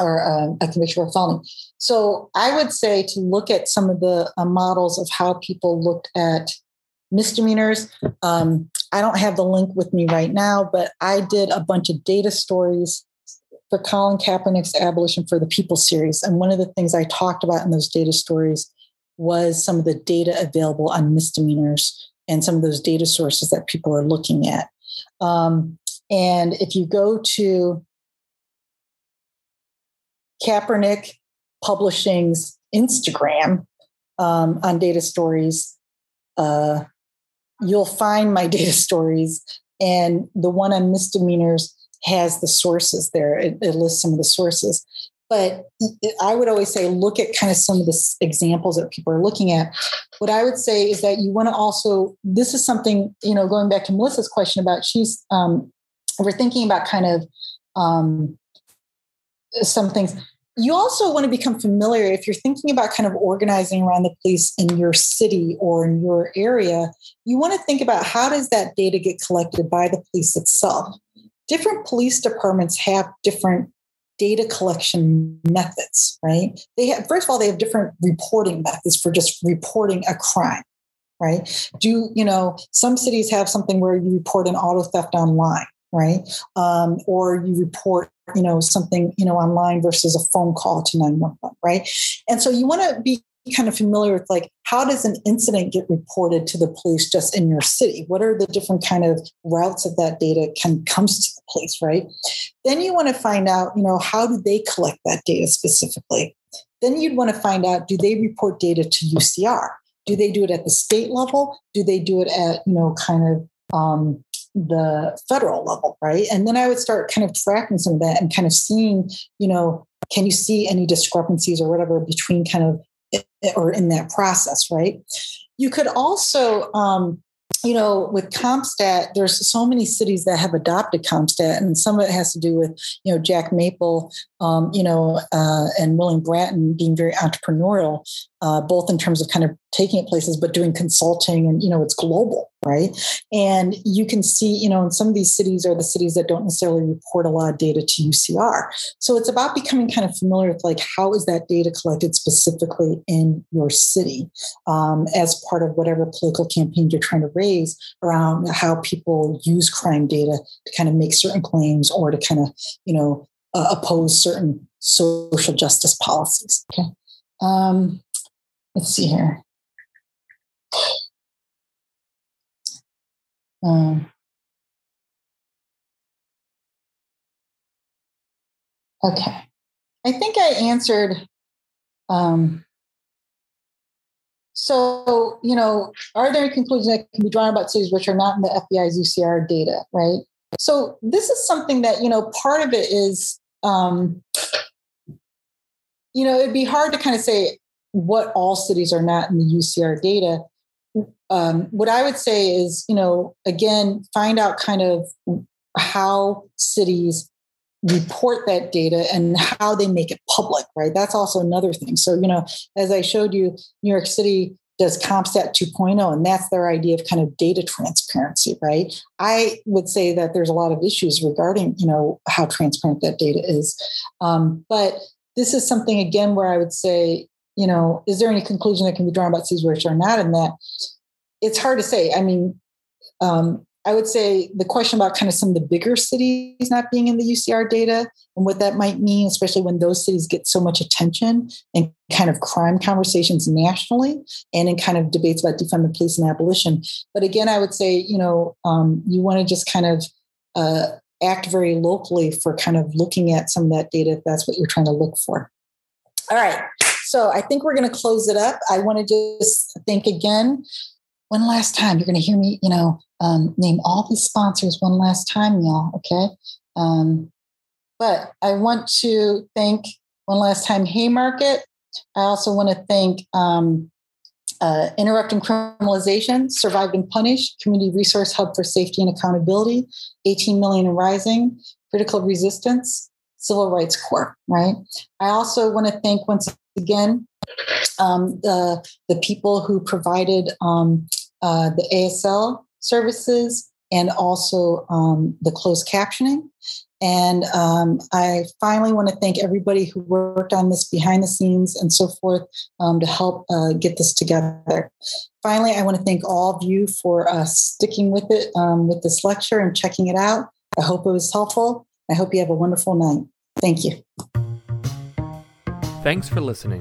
Or a conviction for a felony. So I would say to look at some of the models of how people looked at misdemeanors. I don't have the link with me right now, but I did a bunch of data stories for Colin Kaepernick's Abolition for the People series. And one of the things I talked about in those data stories was some of the data available on misdemeanors and some of those data sources that people are looking at. And if you go to Kaepernick Publishing's Instagram on data stories, you'll find my data stories And the one on misdemeanors has the sources there. It lists some of the sources. But I would always say, look at kind of some of the examples that people are looking at. What I would say is that you want to also, this is something, you know, going back to Melissa's question about, she's, we're thinking about kind of some things. You also want to become familiar, if you're thinking about kind of organizing around the police in your city or in your area, you want to think about how does that data get collected by the police itself? Different police departments have different data collection methods, right? They have, first of all, they have different reporting methods for just reporting a crime, right? Some cities have something where you report an auto theft online, right? Or you report, something, online versus a phone call to 911, right? And so you want to be kind of familiar with, like, how does an incident get reported to the police just in your city? What are the different kind of routes of that data comes to the police, right? Then you want to find out, how do they collect that data specifically? Then you'd want to find out, do they report data to UCR? Do they do it at the state level? Do they do it at, the federal level, right? And then I would start kind of tracking some of that and kind of seeing, can you see any discrepancies or whatever between kind of or in that process, right? You could also, with CompStat, there's so many cities that have adopted CompStat, and some of it has to do with, Jack Maple, and William Bratton being very entrepreneurial, both in terms of kind of taking it places, but doing consulting, and, it's global, right? And you can see, in some of these cities are the cities that don't necessarily report a lot of data to UCR. So it's about becoming kind of familiar with, like, how is that data collected specifically in your city, as part of whatever political campaign you're trying to raise around how people use crime data to kind of make certain claims or to kind of, oppose certain social justice policies. Okay. Let's see here. Okay. I think I answered. Are there conclusions that can be drawn about cities which are not in the FBI's UCR data, right? So this is something that, part of it is, it'd be hard to kind of say what all cities are not in the UCR data. What I would say is, again, find out kind of how cities report that data and how they make it public, right? That's also another thing. So, as I showed you, New York City does CompStat 2.0, and that's their idea of kind of data transparency, right? I would say that there's a lot of issues regarding, how transparent that data is. But this is something, again, where I would say, is there any conclusion that can be drawn about cities which are not in that? It's hard to say. I mean, I would say the question about kind of some of the bigger cities not being in the UCR data and what that might mean, especially when those cities get so much attention and kind of crime conversations nationally and in kind of debates about defunding police and abolition. But again, I would say, you want to just kind of act very locally for kind of looking at some of that data if that's what you're trying to look for. All right. So I think we're going to close it up. I want to just thank again, one last time. You're going to hear me, name all these sponsors one last time, y'all. Okay. But I want to thank one last time Haymarket. I also want to thank Interrupting Criminalization, Survived and Punished, Community Resource Hub for Safety and Accountability, 18 Million Rising, Critical Resistance, Civil Rights Corps, right? I also want to thank once again the people who provided the ASL services and also the closed captioning. And I finally want to thank everybody who worked on this behind the scenes and so forth to help get this together. Finally, I want to thank all of you for sticking with it with this lecture and checking it out. I hope it was helpful. I hope you have a wonderful night. Thank you. Thanks for listening.